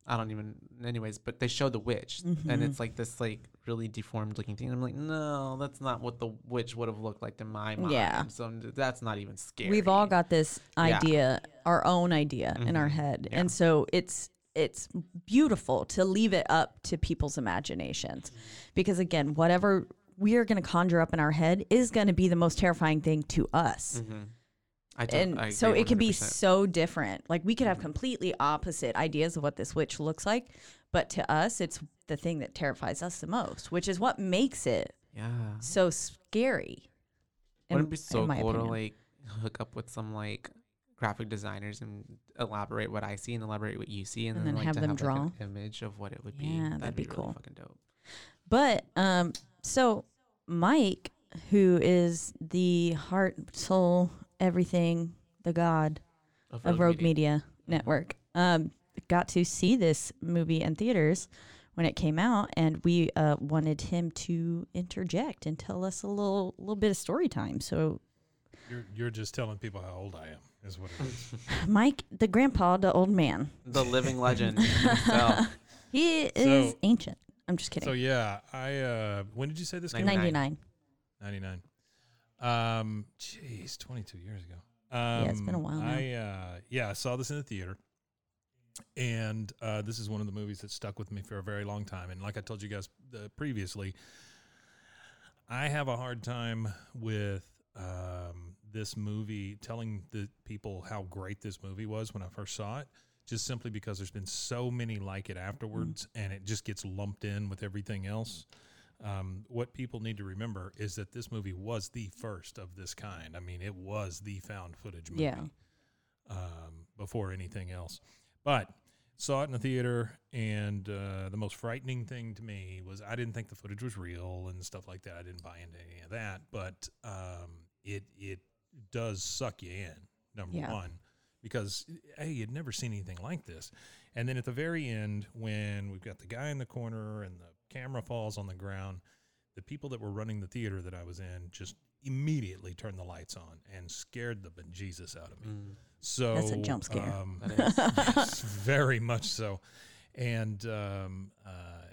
I don't even, anyways, but they show the witch, mm-hmm. and it's like this like really deformed looking thing. And I'm like, no, that's not what the witch would have looked like in my mind. Yeah. So that's not even scary. We've all got this idea, yeah. our own idea mm-hmm. in our head. Yeah. And so it's, it's beautiful to leave it up to people's imaginations, because again, whatever we are going to conjure up in our head is going to be the most terrifying thing to us. Mm-hmm. I and I so it can be so different. Like we could have completely opposite ideas of what this witch looks like, but to us, it's the thing that terrifies us the most, which is what makes it yeah. so scary. Wouldn't it be so cool to like hook up with some like graphic designers and elaborate what I see and elaborate what you see, and, and then, then like have to them have draw like an image of what it would be. Yeah, that'd, that'd be, be cool. Really fucking dope. But um, so Mike, who is the heart, soul, everything, the god of Rogue, of Rogue Media. Media Network, um, got to see this movie in theaters when it came out, and we uh, wanted him to interject and tell us a little little bit of story time. So you're you're just telling people how old I am, is what it is. Mike, the grandpa, the old man, the living legend. So. He is so, ancient. I'm just kidding. So yeah, I. Uh, when did you say this? ninety-nine. ninety-nine. Um, jeez, twenty-two years ago. Um, yeah, it's been a while now. I, uh, yeah, I saw this in the theater, and uh, this is one of the movies that stuck with me for a very long time. And like I told you guys uh, previously, I have a hard time with um, this movie, telling the people how great this movie was when I first saw it, just simply because there's been so many like it afterwards, mm-hmm. and it just gets lumped in with everything else. Um, what people need to remember is that this movie was the first of this kind. I mean, it was the found footage movie yeah. um, before anything else. But saw it in the theater, and uh, the most frightening thing to me was I didn't think the footage was real and stuff like that. I didn't buy into any of that. But um, it it does suck you in, number yeah. one, because, hey, you'd never seen anything like this. And then at the very end, when we've got the guy in the corner and the camera falls on the ground, the people that were running the theater that I was in just immediately turned the lights on and scared the bejesus out of me. Mm. So that's a jump scare. Um, yes, very much so. And um, uh,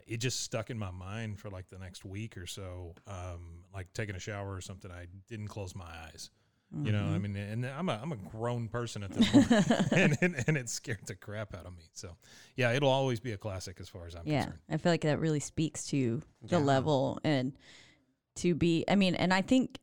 it just stuck in my mind for like the next week or so. Um, like taking a shower or something, I didn't close my eyes. Mm-hmm. You know, I mean, and I'm a I'm a grown person at this point, and, and and it scared the crap out of me. So, yeah, it'll always be a classic as far as I'm yeah, concerned. Yeah, I feel like that really speaks to the yeah. level and to be. I mean, and I think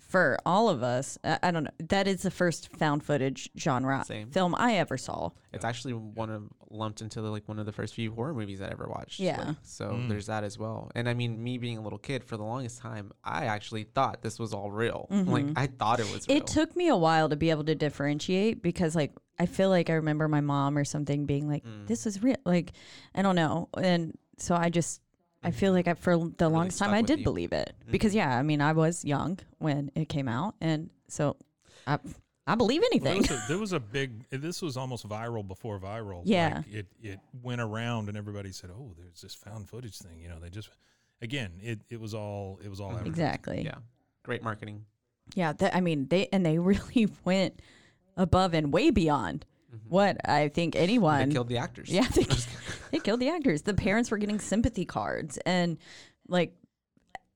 for all of us, I, I don't know, that is the first found footage genre Same. film I ever saw. It's actually one of lumped into the, like one of the first few horror movies I ever watched. Yeah, like, so mm. there's that as well. And I mean, me being a little kid, for the longest time, I actually thought this was all real. Mm-hmm. Like I thought it was real. It took me a while to be able to differentiate, because like I feel like I remember my mom or something being like, mm. "This is real." Like I don't know, and so I just I feel like I, for the really longest time I did you. believe it mm-hmm. because yeah, I mean I was young when it came out, and so I. I believe anything. Well, there, was a, there was a big, this was almost viral before viral. Yeah. Like it, it went around and everybody said, oh, there's this found footage thing. You know, they just, again, it, it was all, it was all. Mm-hmm. Exactly. Yeah. Great marketing. Yeah. That, I mean, they, and they really went above and way beyond mm-hmm. what I think anyone. And they killed the actors. Yeah. They, they killed the actors. The parents were getting sympathy cards and like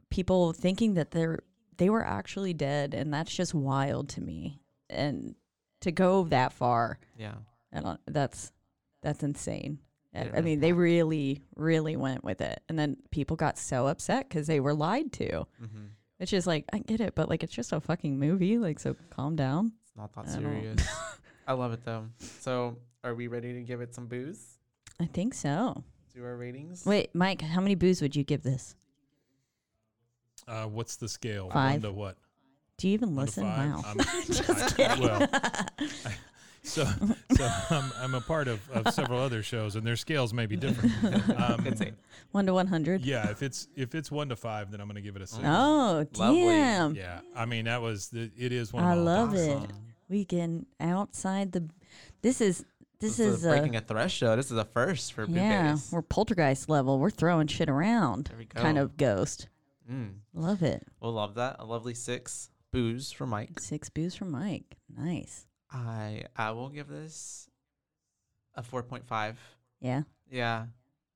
people thinking that they're, they were actually dead. And that's just wild to me. And to go that far, yeah, I don't, that's that's insane. I, yeah. I mean, they really, really went with it, and then people got so upset because they were lied to. Mm-hmm. It's just like I get it, but like it's just a fucking movie. Like, so calm down. It's not that I serious. I love it though. So, are we ready to give it some booze? I think so. Do our ratings. Wait, Mike, how many booze would you give this? Uh, what's the scale? Five to what? Do you even listen? Wow. I'm, I, I, well, I, so so I'm, I'm a part of, of several other shows, and their scales may be different. Um, one to one hundred. Yeah, if it's if it's one to five, then I'm going to give it a six. Oh, Lovely. damn! Yeah, I mean that was the, it is one. I of love it. Awesome. We can outside the. This is this, this is, is a, breaking a threshold. This is a first for yeah. Bugatti. We're poltergeist level. We're throwing shit around. There we go. Kind of ghost. Mm. Love it. We'll love that. A lovely six. Booze for Mike. Six booze for Mike. Nice. I I will give this a four point five. Yeah. Yeah.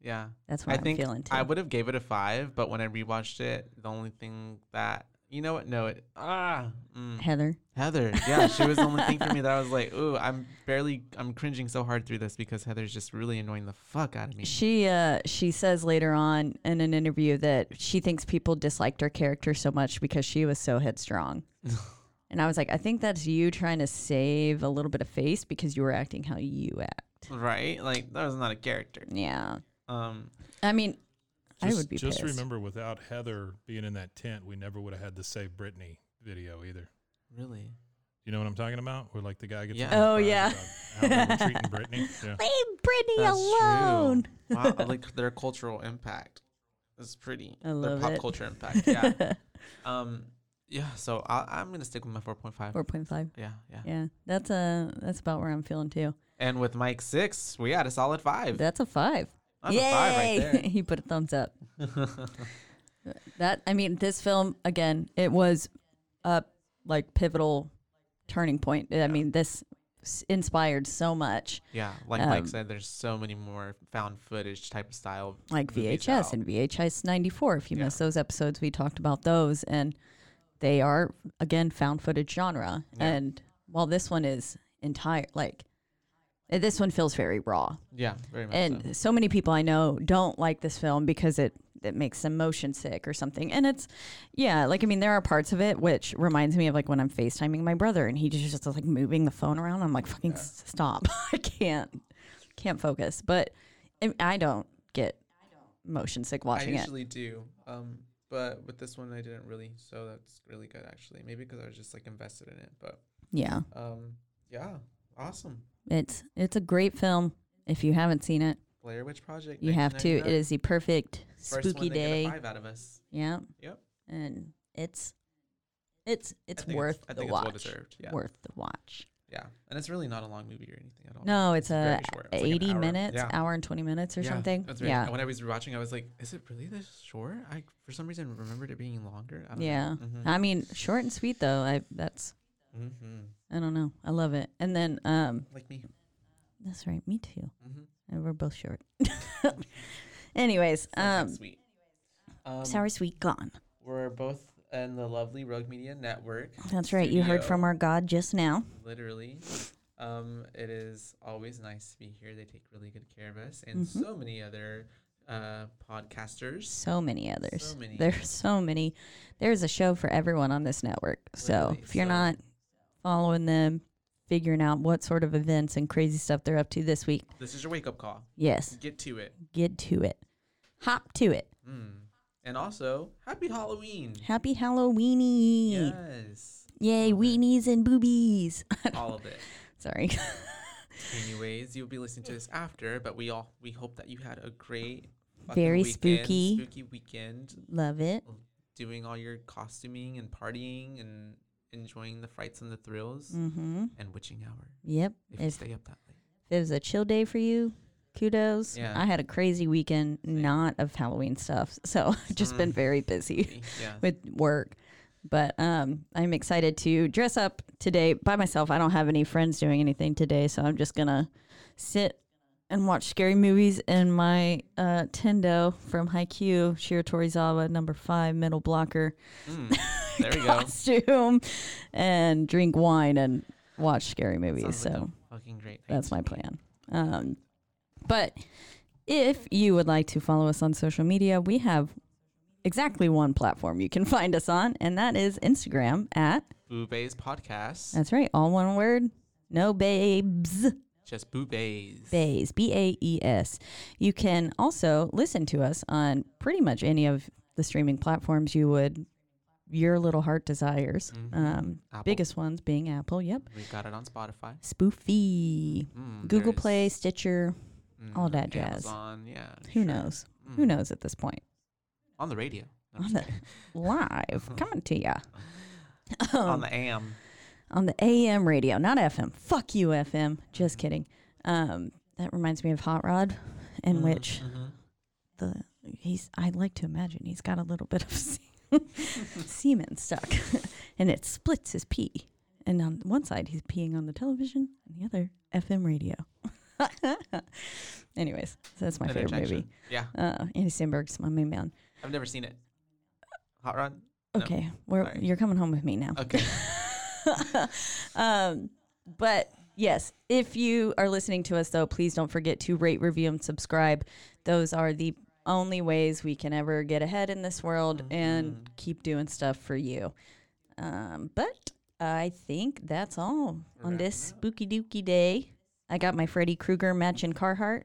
Yeah. That's what I I'm think feeling too. I would have gave it a five, but when I rewatched it, the only thing that, you know what? No, it, ah. Mm, Heather. Heather. Yeah. She was the only thing for me that I was like, ooh, I'm barely, I'm cringing so hard through this because Heather's just really annoying the fuck out of me. She, uh, she says later on in an interview that she thinks people disliked her character so much because she was so headstrong. And I was like, I think that's you trying to save a little bit of face because you were acting how you act. Right. Like, that was not a character. Yeah. Um, I mean, just, I would be just pissed. Remember, without Heather being in that tent, we never would have had the Save Britney video either. Really? You know what I'm talking about? Where like the guy gets yeah. oh yeah, about how treating Britney. Yeah. Leave Britney That's alone. True. Wow, I like their cultural impact. That's pretty. I love their pop it. culture impact. Yeah. um. Yeah. So I, I'm gonna stick with my four point five. four point five. Yeah. Yeah. Yeah. That's a. Uh, that's about where I'm feeling too. And with Mike six, we had a solid five. That's a five. I'm Yay! A five right there. He put a thumbs up. That I mean, this film again, it was a like pivotal turning point. Yeah. I mean, this s- inspired so much. Yeah, like um, Mike said, there's so many more found footage type of style, like V H S out. And V H S ninety-four. If you yeah. miss those episodes, we talked about those, and they are again found footage genre. Yeah. And while this one is entire like. This one feels very raw. Yeah, very much and so. And so many people I know don't like this film because it, it makes them motion sick or something. And it's, yeah, like, I mean, there are parts of it which reminds me of, like, when I'm FaceTiming my brother and he just, just like, moving the phone around. I'm like, fucking yeah. s- stop. I can't, can't focus. But it, I don't get motion sick watching it. I usually it. do. Um, but with this one, I didn't really. So that's really good, actually. Maybe because I was just, like, invested in it. But yeah. Um, yeah. Awesome. It's it's a great film. If you haven't seen it, Blair Witch Project. You have to. It is the perfect First spooky one day. Get a five out of us. Yeah. Yep. And it's it's it's worth it's, the watch. It's well yeah. Worth the watch. Yeah. And it's really not a long movie or anything at all. No, it's, it's a it's eighty like hour. minutes, yeah. hour and twenty minutes or yeah, something. Really, yeah. And when I was rewatching, I was like, is it really this short? I for some reason remembered it being longer. I don't yeah. know. Mm-hmm. I mean, short and sweet though. I that's. Mm-hmm. I don't know. I love it. And then, um, like me. That's right. Me too. Mm-hmm. And we're both short. Anyways, um, sweet. Um, sour sweet gone. We're both in the lovely Rogue Media Network. That's right. Studio. You heard from our God just now. Literally. Um, it is always nice to be here. They take really good care of us and mm-hmm. so many other uh podcasters. So many others. So many. There's so many. There's a show for everyone on this network. Literally, so if you're so not. Following them, figuring out what sort of events and crazy stuff they're up to this week. This is your wake-up call. Yes. Get to it. Get to it. Hop to it. Mm. And also, happy Halloween. Happy Halloweeny. Yes. Yay, all weenies and boobies. All of it. Sorry. Anyways, you'll be listening to this after, but we all we hope that you had a great Very weekend, spooky. Spooky weekend. Love it. Doing all your costuming and partying and enjoying the frights and the thrills mm-hmm. and witching hour. Yep. If, if you stay up that late. If it was a chill day for you, kudos. Yeah. I had a crazy weekend, Same. not of Halloween stuff. So I've just mm. been very busy yeah. with work. But um, I'm excited to dress up today by myself. I don't have any friends doing anything today. So I'm just going to sit and watch scary movies in my uh, Tendo from Haikyuu, Shira Torizawa, number five, middle blocker. Mm. There we go. Costume and drink wine and watch scary movies. Sounds so like fucking great. That's my plan. Um, but if you would like to follow us on social media, we have exactly one platform you can find us on, and that is Instagram at Boobays Podcast. That's right. All one word. No babes. Just Boobays. Bays. B A E S. You can also listen to us on pretty much any of the streaming platforms you would your little heart desires. Mm-hmm. Um, biggest ones being Apple. Yep. We got it on Spotify. Spoofy. Mm, Google Play, Stitcher, mm, all that jazz. Amazon, yeah. Who sure. knows? Mm. Who knows at this point? On the radio. On the live. Coming to ya. Um, on the A M. On the A M radio. Not F M. Fuck you, F M. Just mm-hmm. kidding. Um, that reminds me of Hot Rod, in mm-hmm. which mm-hmm. the he's. I like to imagine he's got a little bit of... semen stuck and it splits his pee, and on one side he's peeing on the television and the other F M radio. Anyways, so that's my Another favorite attraction. movie. Yeah. Uh, Andy Samberg's my main man. I've never seen it. Hot Rod? No. Okay. We're, you're coming home with me now. Okay. um, but yes, if you are listening to us, though, please don't forget to rate, review, and subscribe. Those are the only ways we can ever get ahead in this world mm-hmm. and keep doing stuff for you. Um, but I think that's all We're on this up. spooky dooky day. I got my Freddy Krueger match in Carhartt.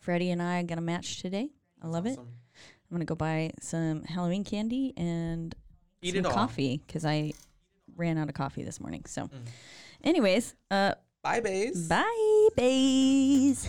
Freddy and I got a match today. I love awesome. it. I'm going to go buy some Halloween candy and Eat some it coffee because I ran out of coffee this morning. So mm. anyways. Uh, bye, bays. Bye, bays.